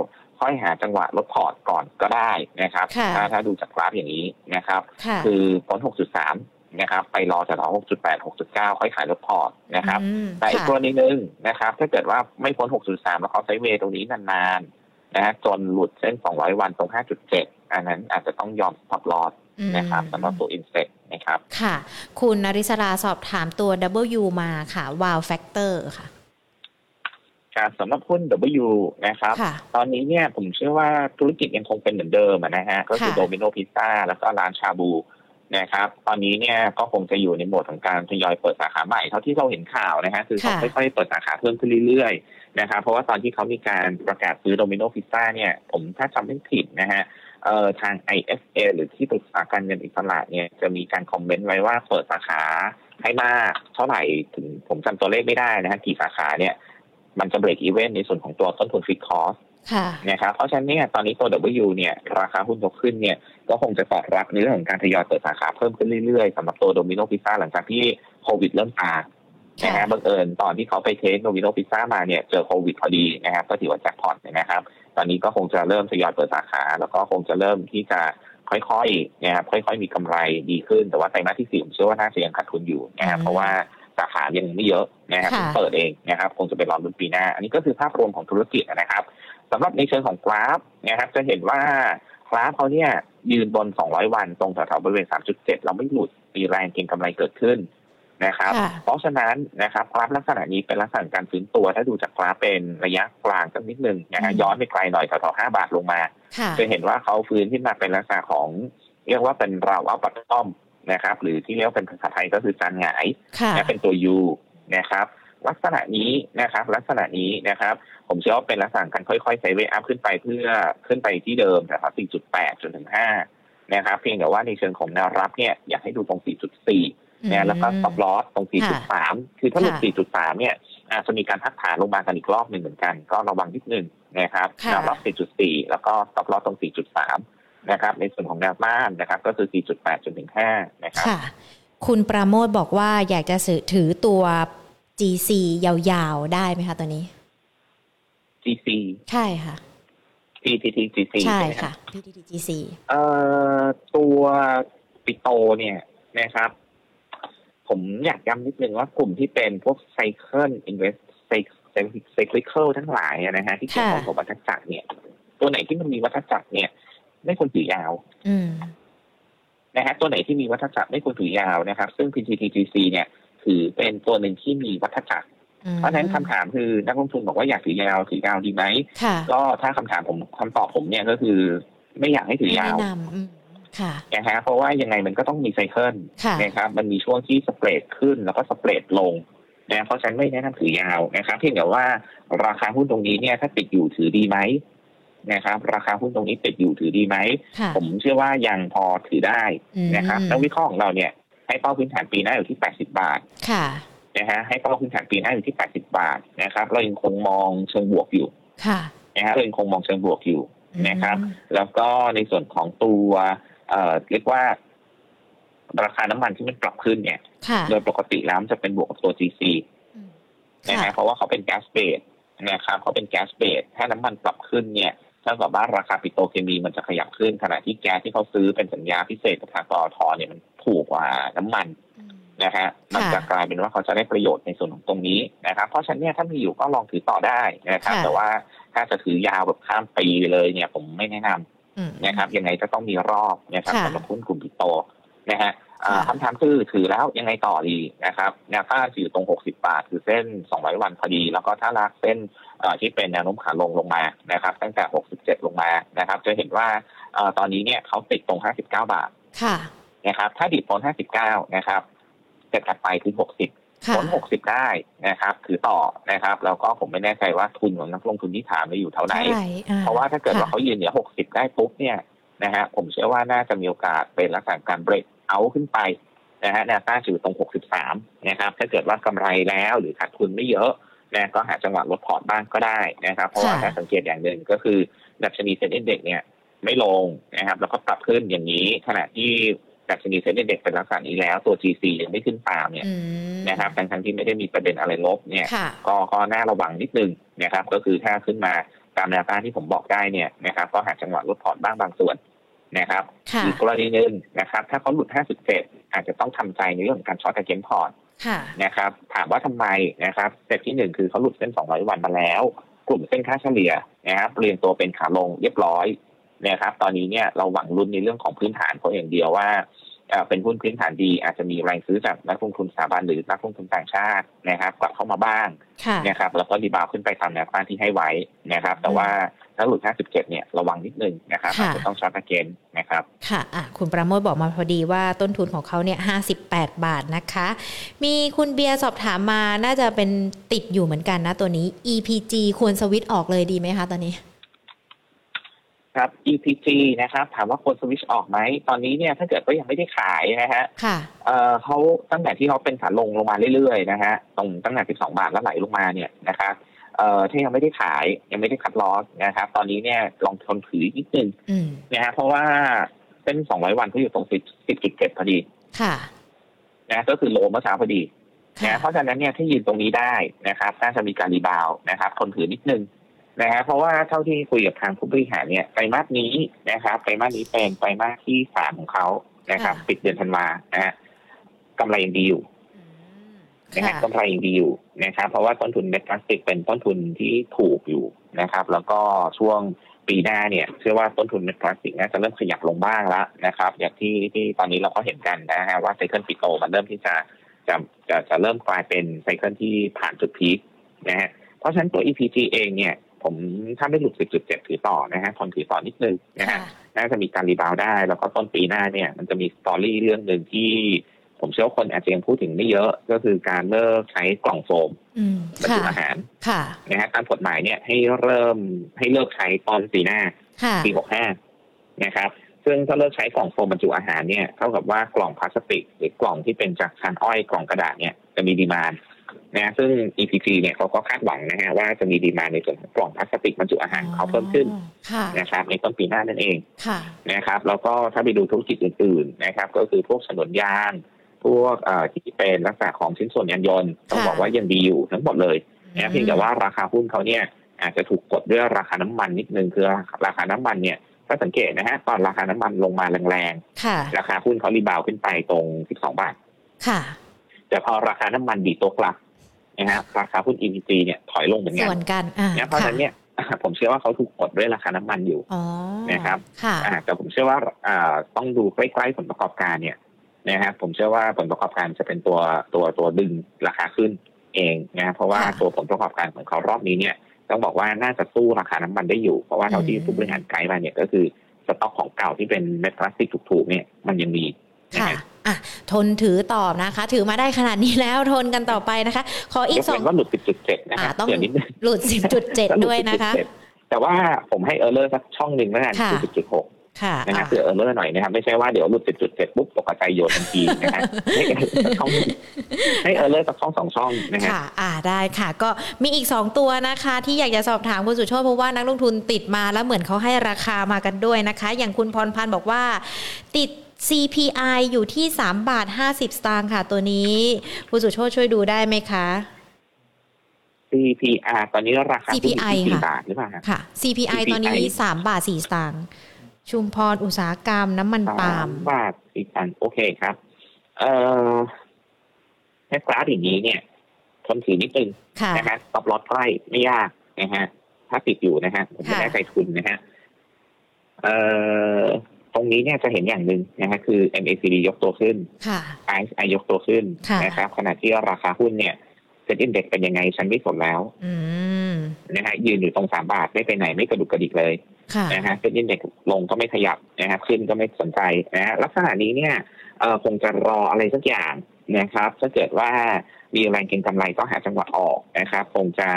ค่อยหาจังหวะลดพอร์ตก่อนก็ได้นะครับถ้าถ้าดูจากกราฟอย่างนี้นะครับคือพ้น หกจุดสาม นะครับไปรอจะรอ หกจุดแปด หกจุดเก้า ค่อยขายลดพอร์ตนะครับแต่อีกตัวนี้นึงนะครับถ้าเกิดว่าไม่พ้น หกจุดสาม แล้วเขาไซด์เวย์ตรงนี้นานๆนะจนหลุดเส้นสองร้อยวันตรง ห้าจุดเจ็ด อันนั้นอาจจะต้องยอมสต็อปลอสนะครับสำหรับตัวอินเซ็ตนะครับค่ะคุณนริศราสอบถามตัว ดับเบิลยู มาค่ะวาวแฟกเตอร์ค่ะ สำหรับหุ้น W นะครับตอนนี้เนี่ยผมเชื่อว่าธุรกิจยังคงเป็นเหมือนเดิมนะฮะก็คือโดมิโนพิซซ่าแล้วก็ร้านชาบูนะครับตอนนี้เนี่ยก็คงจะอยู่ในโหมดของการทยอยเปิดสาขาใหม่เท่าที่เราเห็นข่าวนะฮะคือเขาค่อยๆเปิดสาขาเพิ่มขึ้นเรื่อยๆนะครับเพราะว่าตอนที่เขามีการประกาศซื้อโดมิโนพิซซ่าเนี่ยผมถ้าจำไม่ผิดนะฮะเอ่อทาง ไอ เอฟ เอ หรือที่ปรึกษาการเงินอิสระเนี่ยจะมีการคอมเมนต์ไว้ว่าเปิดสาขาให้มากเท่าไหร่ถึงผมจำตัวเลขไม่ได้นะฮะกี่สาขาเนี่ยมันจะเบรกอีเวนต์ในส่วนของตัวต้นทุนฟิกคอสนะครับเพราะฉะนั้นเนี่ยตอนนี้ตัว W เนี่ยราคาหุ้นยกขึ้นเนี่ยก็คงจะตอบรับในเรื่องของการทยอยเปิดสาขาเพิ่มขึ้นเรื่อยๆสำหรับตัวโดมิโนพิซซ่าหลังจากที่โควิดเริ่มซานะฮะบังเอิญตอนที่เขาไปเทสโดมิโนพิซซ่ามาเนี่ยเจอโควิดพอดีนะครับก็ถือว่าแจ็คพอตนะครับตอนนี้ก็คงจะเริ่มทยอยเปิดสาขาแล้วก็คงจะเริ่มที่จะค่อยๆนะครับค่อยๆมีกำไรดีขึ้นแต่ว่าไตรมาสที่สี่ผมเชื่อว่าน่าจะยังขาดทุนอยู่นะครับเพราะว่าสาขายังไม่เยอะนะครับเปิดเองนะครับคงจะเป็นรอบรุ่นปีหน้าอันนี้ก็คือภาพรวมของธุรกิจนะครับสำหรับในเชิงของกราฟนะครับจะเห็นว่ากราฟเขาเนี่ยยืนบนสองร้อยวันตรงแถวๆบริเวณ สามจุดเจ็ด เราไม่หลุดมีแรงเก็งกำไรเกิดขึ้นนะครับเพราะฉะนั้นนะครับกราฟลักษณะนี้เป็นลักษณะการฟื้นตัวถ้าดูจากกราฟเป็นระยะกลางสักนิดนึงนะฮะย้อนไปไกลหน่อยแถวๆห้าบาทลงมาจะเห็นว่าเขาฟื้นขึ้นมาเป็นลักษณะของเรียกว่าเป็นราวอัพบอททอมนะครับหรือที่เรียกเป็นภาษาไทยก็คือจานหงายและเป็นตัว U นะครับลักษณะนี้นะครับลักษณะนี้นะครับผมเชื่อว่าเป็นลักษณะการค่อยๆไซด์เวย์อัพขึ้นไปเพื่อขึ้นไปที่เดิมนะครับ สี่จุดแปด จนถึง ห้านะครับเพียงแต่ว่าในเชิงของแนวรับเนี่ยอยากให้ดูตรง สี่จุดสี่ เนี่ยแล้วก็สต็อปลอสตรง สี่จุดสาม คือถ้าหลุด สี่จุดสาม เนี่ยอาจจะมีการพักฐานลงมากันอีกรอบหนึ่งเหมือนกันก็ระวังนิดนึงนะครับแนวรับ สี่จุดสี่ แล้วก็สต็อปลอสตรง สี่จุดสาม นะครับในส่วนของแนวต้านนะครับก็คือ สี่จุดแปด จนถึง ห้านะครับคุณประโมทบอกว่าอยากจะถือตัว จี ซี ยาวๆได้ไหมคะตอนนี้จี ซี ใช่ค่ะ พี ที ที จี ซี ใช่ค่ะ พี ที ที จี ซี เอ่อตัวปิโตเนี่ยนะครับผมอยากย้ำนิดนึงว่ากลุ่มที่เป็นพวก Cycle Invest Cyclical ทั้งหลายนะฮะที่เกี่ยวข้องกับวัฏจักรเนี่ยตัวไหนที่มันมีวัฏจักรเนี่ยไม่ควรถือยาวนะฮะตัวไหนที่มีวัฏจักรไม่ควรถือยาวนะครับซึ่ง พี ที ที จี ซี เนี่ยถือเป็นตัวหนึ่งที่มีวัฏจักรเพราะฉะนั้นคำถามคือนักลงทุนบอกว่าอยากถือยาวถือยาวดีไหมก็ถ้าคำถามผมคำตอบผมเนี่ยก็คือไม่อยากให้ถือยาวนะฮะเพราะว่ายังไงมันก็ต้องมีไซเคิลนะครับมันมีช่วงที่สเปรดขึ้นแล้วก็สเปรดลงนะเพราะฉะนั้นไม่แนะนำถือยาวนะครับเพียงแต่ว่าราคาหุ้นตรงนี้เนี่ยถ้าติดอยู่ถือดีไหมนะครับราคาหุ้นตรงนี้ติดอยู่ถือดีไหมผมเชื่อว่ายังพอถือได้นะครับนักวิเคราะห์ของเราเนี่ยให้เป้าพื้นฐานปีหน้าอยู่ที่แปดสิบบาทนะฮะให้เป้าพื้นฐานปีหน้าอยู่ที่แปดสิบบาทนะครับเรายังคงมองเชิงบวกอยู่นะฮะเรายังคงมองเชิงบวกอยู่นะครับแล้วก็ในส่วนของตัวเอ่อเรียกว่าราคาน้ำมันที่มันปรับขึ้นเนี่ยโดยปกติแล้วมันจะเป็นบวกกับตัว จี ซี นะฮะเพราะว่าเขาเป็นแก๊สเบสนะครับเขาเป็นแก๊สเบสถ้าน้ำมันปรับขึ้นเนี่ยถ้าเกิดว่าราคาปิโตรเคมีมันจะขยับขึ้นขณะที่แก๊สที่เขาซื้อเป็นสัญญาพิเศษกับทางปตท.เนี่ยมันถูกกว่าน้ำมันนะฮะมันจะกลายเป็นว่าเขาจะได้ประโยชน์ในส่วนของตรงนี้นะครับเพราะฉะนั้นเนี่ยถ้ามีอยู่ก็ลองถือต่อได้นะครับแต่ว่าถ้าจะถือยาวแบบข้ามปีเลยเนี่ยผมไม่แนะนำนะครับยังไงจะต้องมีรอบนะครับสำหรับหุ้นกลุ่มปิโตรนะฮะคำถามคือถือแล้วยังไงต่อดีนะครับแนวต้านอยู่ตรงหกสิบบาทคือเส้นสองร้อยวันพอดีแล้วก็ถ้าลากเส้นที่เป็นแนวโน้มขาลงลงมานะครับตั้งแต่หกสิบเจ็ดลงมานะครับจะเห็นว่าตอนนี้เนี่ยเขาติดตรงห้าสิบเก้าบาทนะครับถ้าดิบพ้นห้าสิบเก้านะครับจะกลับไปคือหกสิบพ้นหกสิบได้นะครับถือต่อนะครับแล้วก็ผมไม่แน่ใจว่าทุนของนักลงทุนที่ถามจะอยู่เท่าไหร่เพราะว่าถ้าเกิดว่าเขายืนเหนือหกสิบได้ปุ๊บเนี่ยนะฮะผมเชื่อว่าน่าจะมีโอกาสเป็นลักษณะการเบรกเอาขึ้นไปนะฮะแนวต้านอยู่ตรงหกสิบสามนะครับถ้าเกิดว่ากำไรแล้วหรือขาดทุนไม่เยอะนะก็หาจังหวะลดพอร์ตบ้างก็ได้นะครับเพราะว่าถ้าสังเกตอย่างหนึ่งก็คือดัชนีเซ็นเด็กซ์เนี่ยไม่ลงนะครับแล้วก็ปรับขึ้นอย่างนี้ขณะที่ดัชนีเซ็นเด็กซ์เป็นลักษณะนี้แล้วตัว จี ซี ยังไม่ขึ้นตามเนี่ยนะครับทั้งๆที่ไม่ได้มีประเด็นอะไรลบเนี่ยก็ก็น่าระวังนิดนึงนะครับก็คือถ้าขึ้นมาตามแนวต้านที่ผมบอกได้เนี่ยนะครับก็หาจังหวะลดพอร์ตบ้างบางส่วนนะครับอีกกรณีหนึ่งนะครับถ้าเขาหลุดห้าสิบเจ็ดอาจจะต้องทำใจในเรื่องของการช็อตการเก็งพอร์ตนะครับถามว่าทำไมนะครับสเต็ปที่หนึ่งคือเขาหลุดเส้นสองร้อยวันมาแล้วกลุ่มเส้นค่าเฉลี่ยนะครับเปลี่ยนตัวเป็นขาลงเรียบร้อยนะครับตอนนี้เนี่ยเราหวังลุ้นในเรื่องของพื้นฐานเขาอย่างเดียวว่า เป็นหุ้นพื้นฐานดีอาจจะมีแรงซื้อจากนักลงทุนสถาบันหรือนักลงทุนต่างชาตินะครับกลับเข้ามาบ้างนะครับแล้วก็รีบาวขึ้นไปทำแนวต้านที่ให้ไว้นะครับแต่ว่าถ้าหลุดห้าสิบเจ็ดเนี่ยระวังนิดนึงนะครับอาจจะต้องช็อตเกณฑ์นะครับค่ะคุณประโมทบอกมาพอดีว่าต้นทุนของเขาเนี่ยห้าสิบแปดบาทนะคะมีคุณเบียร์สอบถามมาน่าจะเป็นติดอยู่เหมือนกันนะตัวนี้ อี พี จี ควรสวิตช์ออกเลยดีไหมคะตอนนี้ครับ อี พี จี นะครับถามว่าควรสวิตช์ออกไหมตอนนี้เนี่ยถ้าเกิดก็ยังไม่ได้ขายนะฮะค่ะเอ่อเขาตั้งแต่ที่เขาเป็นขาลงลงมาเรื่อยๆนะฮะตรงตั้งแต่สิบสองบาทแล้วไหลลงมาเนี่ยนะครับเอ่อถ้ายังไม่ได้ขายยังไม่ได้คัทลอสนะครับตอนนี้เนี่ยลองทนถือนิดนึงนะฮะเพราะว่าเส้นสองร้อยวันเขาอยู่ตรง สิบจุดเจ็ด พอดีค่ะนะก็คือโลเมื่อเช้าพอดีนะเพราะฉะนั้นเนี่ยถ้ายืนตรงนี้ได้นะครับน่าจะมีการรีบาวด์นะครับทนถือนิดนึงนะฮะเพราะว่าเท่าที่คุยกับทางผู้บริหารเนี่ยไตรมาสนี้นะครับไตรมาสนี้เป็นไตรมาสที่สามของเขานะครับปิดเดือนธันวานะฮะกำไรยังดีอยู่นะฮะกำไรยังดีอยู่นะครับเพราะว่าต้นทุนเม็ดพลาสติกเป็นต้นทุนที่ถูกอยู่นะครับแล้วก็ช่วงปีหน้าเนี่ยเชื่อว่าต้นทุนเม็ดพลาสติกน่าจะเริ่มขยับลงบ้างแล้วนะครับอย่างที่ที่ตอนนี้เราก็เห็นกันนะฮะว่าไซเคิลปิโตมันเริ่มที่จะจะจะจะเริ่มกลายเป็นไซเคิลที่ผ่านจุดพีคนะฮะเพราะฉะนั้นตัว อี พี จี เองเนี่ยผมถ้าไม่หลุด สิบจุดเจ็ด ถือต่อนะฮะทนถือต่อนิดนึงนะฮะน่าจะมีการรีบาวด์ได้แล้วก็ต้นปีหน้าเนี่ยมันจะมีสตอรี่เรื่องนึงที่ผมเชื่อว่าคนอาจจะยังพูดถึงไม่เยอะก็คือการเลิกใช้กล่องโฟมบรรจุอาหารนะฮะตามกฎหมายเนี่ยให้เริ่มให้เลิกใช้ตอนปีหน้าปีหกสิบห้านะครับซึ่งถ้าเลิกใช้กล่องโฟมบรรจุอาหารเนี่ยเท่ากับว่ากล่องพลาสติกหรือกล่องที่เป็นจากชานอ้อยกล่องกระดาษเนี่ยจะมีดีมานด์นะซึ่ง อี พี จี เนี่ยเขาก็คาดหวังนะฮะว่าจะมีดีมานด์ในส่วนของกล่องพลาสติกบรรจุอาหารเขาเพิ่มขึ้นนะครับในต้นปีหน้านั่นเองนะครับแล้วก็ถ้าไปดูธุรกิจอื่นๆนะครับก็คือพวกถนนยางพวกที่เป็นลักษณะของชิ้นส่วนยานยนต์ต้องบอกว่ายังดีอยู่ทั้งหมดเลยนะเพียงแต่ว่าราคาหุ้นเขาเนี่ยอาจจะถูกกดด้วยราคาน้ำมันนิดนึงคือราคาน้ำมันเนี่ยถ้าสังเกตนะฮะตอนราคาน้ำมันลงมาแรงๆราคาหุ้นเขารีบาวขึ้นไปตรงสิบสองบาทแต่พอราคาน้ำมันดีตกหลักนะฮะราคาหุ้น อี พี จี เนี่ยถอยลงเหมือนกันส่วนกันนะเพราะฉะนั้นเนี่ยผมเชื่อว่าเขาถูกกดด้วยราคาน้ำมันอยู่นะครับแต่ผมเชื่อว่าต้องดูใกล้ๆผลประกอบการเนี่ยนะฮะผมเชื่อว่าผลประกอบการจะเป็นตัวตัวตัวดึงราคาขึ้นเองนะเพราะว่าตัวผลประกอบการของเขารอบนี้เนี่ยต้องบอกว่าน่าจะสู้ราคาน้ำมันได้อยู่เพราะว่าเท่าที่ผู้บริหารไกด์มาเนี่ยก็คือสต็อกของเก่าที่เป็นเม็ดพลาสติกถูกๆเนี่ยมันยังมีค่ะอ่ะทนถือต่อนะคะถือมาได้ขนาดนี้แล้วทนกันต่อไปนะคะขออีกสองก็หลุด สิบจุดเจ็ด นะคะต้องหลุด สิบจุดเจ็ด ด้วยนะคะแต่ว่าผมให้เออร์เลอร์สักช่องหนึ่งแล้วกัน สิบจุดหกนะครับเผื่อเออเมื่อหน่อยนะครับไม่ใช่ว่าเดี๋ยวหลุด สิบจุดเจ็ด ปุ๊บตกใจโยนทันทีนะฮะให้ช่องให้เออเลิกสักช่องสองช่องนะฮะค่ะอ่าได้ค่ะก็มีอีกสองตัวนะคะที่อยากจะสอบถามคุณสุโชติเพราะว่านักลงทุนติดมาแล้วเหมือนเขาให้ราคามากันด้วยนะคะอย่างคุณพรพันธ์บอกว่าติด ซี พี ไอ อยู่ที่สามบาทห้าสิบสตางค์ค่ะตัวนี้คุณสุโชติช่วยดูได้ไหมคะ ซี พี ไอ ตอนนี้ราคา ซี พี ไอ ค่ะ ค่ะ ซี พี ไอ ตอนนี้สามบาทสี่สตางค์ชุมพรอุตสาหกรรมน้ำมันปาล์มบาทอีกอันโอเคครับเอ่อในกราฟอย่างนี้เนี่ยทนถือนิดนึงนะฮะตบลอดใกล้ไม่ยากนะฮะถ้าติดอยู่นะฮะผมจะได้ใส่ทุนนะฮะเอ่อตรงนี้เนี่ยจะเห็นอย่างนึงนะฮะคือ เอ็ม เอ ซี ดี ยกตัวขึ้น อาร์ เอส ไอ ยกตัวขึ้นนะครับขณะที่ราคาหุ้นเนี่ยเซ็นอินเด็กซ์เป็นยังไงฉันไม่สนแล้วนะฮะยืนอยู่ตรงสามบาทไม่ไปไหนไม่กระดุกกระดิกเลยนะฮะเซ็นอินเด็กซ์ลงก็ไม่ขยับนะฮะขึ้นก็ไม่สนใจนะฮะลักษณะนี้เนี่ยเอ่อคงจะรออะไรสักอย่างนะครับถ้าเกิดว่ามีแรงเก็งกำไรก็หาจังหวะออกนะครับคงจะ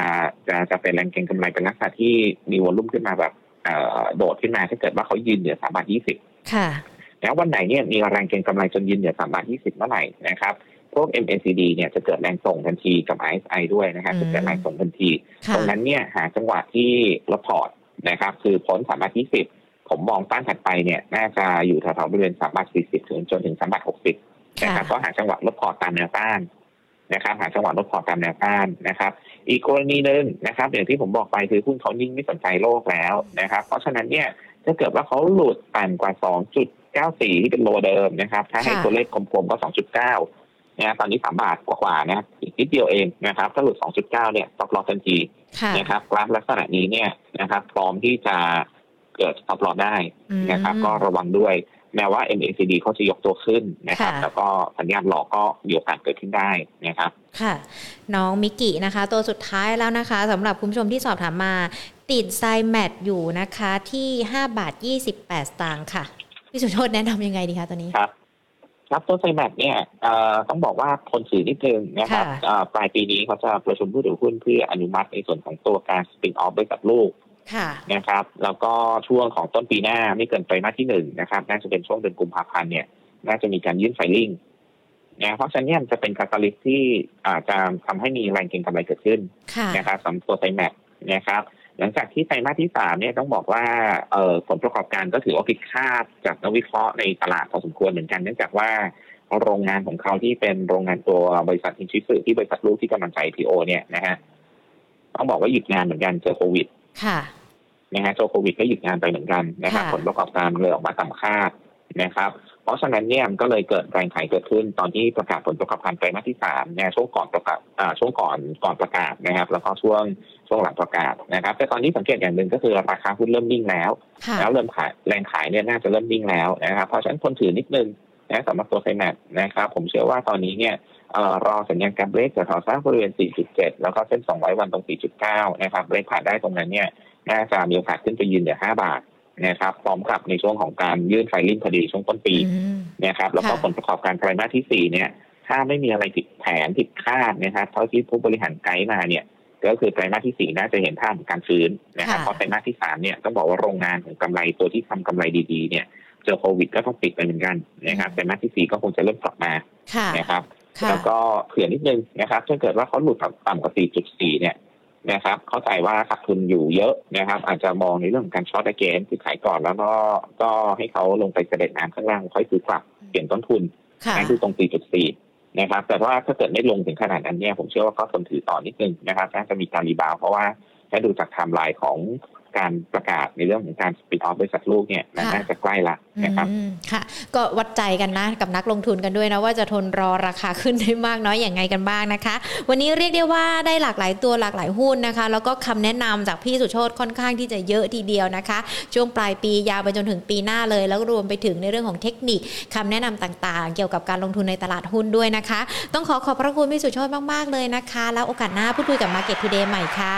จะจะเป็นแรงเก็งกำไรเป็นลักษณะที่มีวอลลุ่มขึ้นมาแบบเอ่อโดดขึ้นมาถ้าเกิดว่าเขายืนเหนือสามบาทยี่สิบค่ะแล้ววันไหนเนี่ยมีแรงเก็งกำไรจนยืนเหนือสามบาทยี่สิบเมื่อไหร่นะครับพวก เอ็ม เอ ซี ดี เนี่ยจะเกิดแรงส่งทันทีกับ อาร์ เอส ไอ ด้วยนะครับจะเกิดแรงส่งทันทีตรงนั้นเนี่ยหาจังหวะที่รับพอร์ตนะครับคือพ้นสามบาทยี่สิบผมมองต้านถัดไปเนี่ยน่าจะอยู่แถวๆบริเวณสามบาทสี่สิบถึงจนถึงสามบาทหกสิบนะครับก็หาจังหวะรับพอร์ตตามแนวต้านนะครับหาจังหวะรับพอร์ตตามแนวต้านนะครับอีกกรณีนึงนะครับอย่างที่ผมบอกไปคือหุ้นเขานิ่งไม่สนใจโลกแล้วนะครับเพราะฉะนั้นเนี่ยถ้าเกิดว่าเขาหลุดต่ำกว่าสองจุดเก้าสี่ที่เป็นโลเดิมนะครับถ้าให้ตัวเลขกลมๆก็สองจุดเก้านะตอนนี้สามบาทกว่าๆนะอีกนิดเดียวเองนะครับถ้าหลุด สองจุดเก้า เนี่ยตบลอดทันทีนะครับกราฟลักษณะนี้เนี่ยนะครับพร้อมที่จะเกิดตบลอดได้นะครับก็ระวังด้วย แม้ว่า เอ็ม เอ ซี ดี เขาจะยกตัวขึ้นนะครับแล้วก็สัญญาณหลอกก็มีโอกาสเกิดขึ้นได้นะครับค่ะน้องมิกินะคะตัวสุดท้ายแล้วนะคะสำหรับคุณผู้ชมที่สอบถามมาติดไซแมทอยู่นะคะที่ห้าบาทยี่สิบแปดสตางค์ค่ะพี่สุโชติแนะนำยังไงดีคะตัวนี้ครับครับตัวไซแมทเนี่ยต้องบอกว่าคนสื่อนิดนึงนะครับปลายปีนี้เขาจะประชุมผู้ถือหุ้นเพื่ออนุมัติในส่วนของตัวการสปินออฟบริษัทลูกนะครับแล้วก็ช่วงของต้นปีหน้าไม่เกินไตรมาสที่หนึ่งนะครับน่าจะเป็นช่วงเดือนกุมภาพันธ์เนี่ยน่าจะมีการยื่นไฟลิ่งนะเพราะฉะนั้นจะเป็นการกระตุ้นที่อาจจะทำให้มีแรงเก็งกำไรเกิดขึ้นนะครับสำหรับตัวไซแมทนะครับหลังจากที่ไตรมาสที่สามเนี่ยต้องบอกว่าผลประกอบการก็ถือว่าผิดคาดจากนักวิเคราะห์ในตลาดพอสมควรเหมือนกันเนื่องจากว่าโรงงานของเขาที่เป็นโรงงานตัวบริษัทอินชิสึที่บริษัทลูกที่กำลังจะ ไอ พี โอ เนี่ยนะฮะต้องบอกว่าหยุดงานเหมือนกันเจอโควิดค่ะนะฮะเจอโควิดก็หยุดงานไปเหมือนกันนะครับผลประกอบการเลยออกมาต่ำคาดนะครับเพราะฉะนั้นเนี่ยมันก็เลยเกิดแรงขายเกิดขึ้นตอนที่ประกาศผลประกอบการไตรมาสที่สามนะช่วงก่อนประกาศอ่าช่วงก่อนก่อนประกาศนะครับแล้วก็ช่วงช่วงหลังประกาศนะครับแต่ตอนนี้สังเกตอย่างนึงก็คือราคาหุ้นเริ่มนิ่งแล้วแล้วเริ่มขายแรงขายเนี่ยน่าจะเริ่มนิ่งแล้วนะครับเพราะฉะนั้นคนถือนิดนึงนะสำหรับตัวไซแมทนะครับผมเชื่อว่าตอนนี้เนี่ยเอ่อรอสัญญาณการเบรกจากแถวสร้างบริเวณ สี่จุดเจ็ด แล้วก็เส้นสองร้อยวันตรง สี่จุดเก้า นะครับเบรกผ่านได้ตรงนั้นเนี่ยน่าจะมีโอกาสขึ้นไปยืนเหนือห้าบาทนะครับพร้อมกับในช่วงของการยื่นไฟลิ่งพอดีช่วงต้นปีนะครับแล้วก็ผลประกอบการไตรมาสที่สี่เนี่ยถ้าไม่มีอะไรผิดแผนผิดคาดนะครับเท่าที่ผู้บริหารไกด์มาเนี่ยก็คือไตรมาสที่สี่น่าจะเห็นภาพของการฟื้นนะครับเพราะไตรมาสที่สามเนี่ยต้องบอกว่าโรงงานของกำไรตัวที่ทำกำไรดีๆเนี่ยเจอโควิดก็ต้องปิดไปเหมือนกันนะครับไตรมาสที่สี่ก็คงจะเริ่มกลับมานะครับแล้วก็เผื่อนิดนึงนะครับถ้าเกิดว่าเขาหลุดต่ำกว่า สี่จุดสี่ เนี่ยนะครับเข้าใจว่าขาดทุนอยู่เยอะนะครับอาจจะมองในเรื่องของการช็อตอะเกนคือขายก่อนแล้วก็ก็ให้เขาลงไปกระเด็นน้ำข้างล่างค่อยซื้อกลับเปลี่ยนต้นทุนนั่นคือตรง สี่จุดสี่ นะครับแต่ว่าถ้าเกิดไม่ลงถึงขนาดนั้นเนี่ยผมเชื่อว่าก็ทนถือต่อนิดนึงนะครับน่าจะมีการรีบาวเพราะว่าถ้าดูจากไทม์ไลน์ของการประกาศในเรื่องของการสปินออฟบริษัทลูกเนี่ยน่าจะใกล้ละนะครับค่ะก็วัดใจกันนะกับนักลงทุนกันด้วยนะว่าจะทนรอราคาขึ้นได้มากน้อยอย่างไรกันบ้างนะคะวันนี้เรียกได้ว่าได้หลากหลายตัวหลากหลายหุ้นนะคะแล้วก็คำแนะนำจากพี่สุโชติค่อนข้างที่จะเยอะทีเดียวนะคะช่วงปลายปียาวไปจนถึงปีหน้าเลยแล้วรวมไปถึงในเรื่องของเทคนิคคำแนะนำต่างๆเกี่ยวกับการลงทุนในตลาดหุ้นด้วยนะคะต้องขอขอบพระคุณพี่สุโชติมากๆเลยนะคะแล้วโอกาสหน้าพูดคุยกับ Market Today ใหม่ค่ะ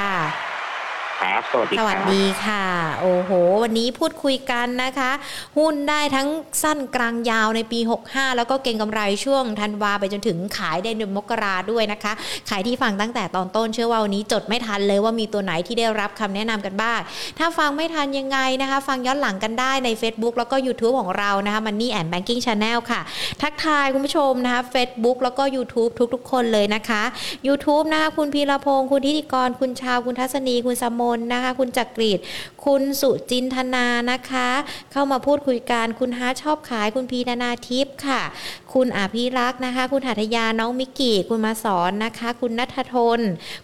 สวัสดีค่ะโอ้โหวันนี้พูดคุยกันนะคะหุ้นได้ทั้งสั้นกลางยาวในปีหกสิบห้าแล้วก็เก็งกำไรช่วงธันวาไปจนถึงขายได้เดือนมกราด้วยนะคะขายที่ฟังตั้งแต่ตอนต้นเชื่อว่าวันนี้จดไม่ทันเลยว่ามีตัวไหนที่ได้รับคำแนะนำกันบ้างถ้าฟังไม่ทันยังไงนะคะฟังย้อนหลังกันได้ใน Facebook แล้วก็ YouTube ของเรานะคะ Money and Banking Channel ค่ะทักทายคุณผู้ชมนะคะ Facebook แล้วก็ YouTube ทุกๆคนเลยนะคะ YouTube นะคะคุณพีรพงษ์คุณธิติกรคุณชาวคุณทัศนีคุณสมนะคะคุณจักรีดคุณสุจินธนานะคะเข้ามาพูดคุยกันคุณฮาชอบขายคุณพีนานาทิพย์ค่ะคุณอภิรักษ์นะคะคุณหัตถยาน้องมิกิคุณมาสอนนะคะคุณณัฐธน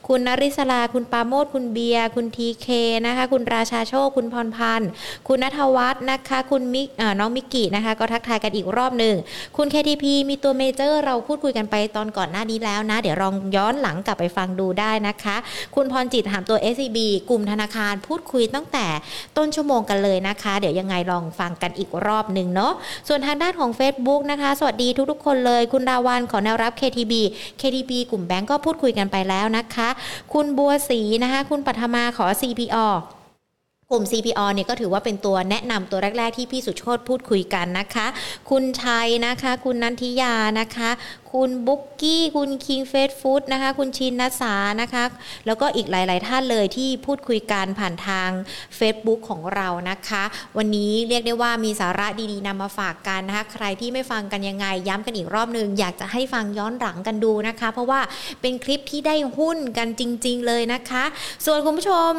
คุณนริศราคุณปาโมดคุณเบียร์คุณทีเคนะคะคุณราชาโชคคุณพรพันธ์คุณณัฐวัฒน์นะคะคุณมิเอ่อน้องมิกินะคะก็ทักทายกันอีกรอบนึงคุณ เค ที พี มีตัว Major เราพูดคุยกันไปตอนก่อนหน้านี้แล้วนะเดี๋ยวลองย้อนหลังกลับไปฟังดูได้นะคะคุณพรจิตถามตัว เอส ซี บี กลุ่มธนาคารพูดคุยตั้งแต่ต้นชั่วโมงกันเลยนะคะเดี๋ยวยังไงลองฟังกันอีกรอบนึงเนาะส่วนทางด้านของ Facebook นะคะสวัสดีทุกๆคนเลยคุณดาวันขอแนวรับ เค ที บี เค ที บี กลุ่มแบงก์ก็พูดคุยกันไปแล้วนะคะคุณบัวศรีนะคะคุณปัทมาขอ ซี พี โอ กลุ่ม ซี พี โอ เนี่ยก็ถือว่าเป็นตัวแนะนำตัวแรกๆที่พี่สุโชติพูดคุยกันนะคะคุณชัยนะคะคุณนันทิยานะคะคุณบุ๊กกี้คุณคิงเฟสฟู้ดนะคะคุณชินนัสานะคะแล้วก็อีกหลายๆท่านเลยที่พูดคุยกันผ่านทาง Facebook ของเรานะคะวันนี้เรียกได้ว่ามีสาระดีๆนำมาฝากกันนะคะใครที่ไม่ฟังกันยังไงย้ำกันอีกรอบนึงอยากจะให้ฟังย้อนหลังกันดูนะคะเพราะว่าเป็นคลิปที่ได้หุ้นกันจริงๆเลยนะคะส่วนคุณผู้ชม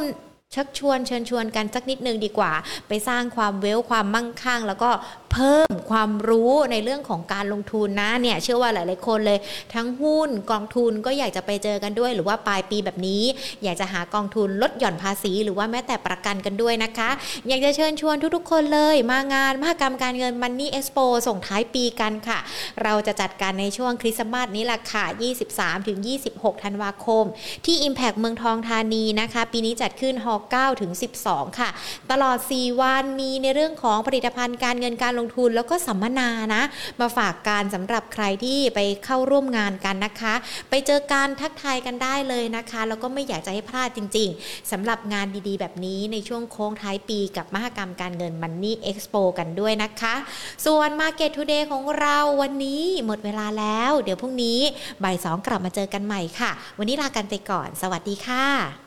ชักชวนเชิญชวนกันสักนิดนึงดีกว่าไปสร้างความเวลความมั่งคั่งแล้วก็เพิ่มความรู้ในเรื่องของการลงทุนนะเนี่ยเชื่อว่าหลายๆคนเลยทั้งหุ้นกองทุนก็อยากจะไปเจอกันด้วยหรือว่าปลายปีแบบนี้อยากจะหากองทุนลดหย่อนภาษีหรือว่าแม้แต่ประกันกันด้วยนะคะอยากจะเชิญชวนทุกๆคนเลยมางานมหกรรมการเงิน Money Expo ส่งท้ายปีกันค่ะเราจะจัดการในช่วงคริสต์มาสนี้ล่ะค่ะ ยี่สิบสามถึงยี่สิบหกธันวาคมที่ Impact เมืองทองธานีนะคะปีนี้จัดขึ้นหก เก้าถึงสิบสองค่ะตลอดสี่วันมีในเรื่องของผลิตภัณฑ์การเงินการลง งทุนแล้วก็สัมมนานะมาฝากการสำหรับใครที่ไปเข้าร่วมงานกันนะคะไปเจอการทักทายกันได้เลยนะคะแล้วก็ไม่อยากจะให้พลาดจริงๆสำหรับงานดีๆแบบนี้ในช่วงโค้งท้ายปีกับมหกรรมการเงิน Money Expo กันด้วยนะคะส่วน Market Today ของเราวันนี้หมดเวลาแล้วเดี๋ยวพรุ่งนี้บ่ายสองกลับมาเจอกันใหม่ค่ะวันนี้ลากันไปก่อนสวัสดีค่ะ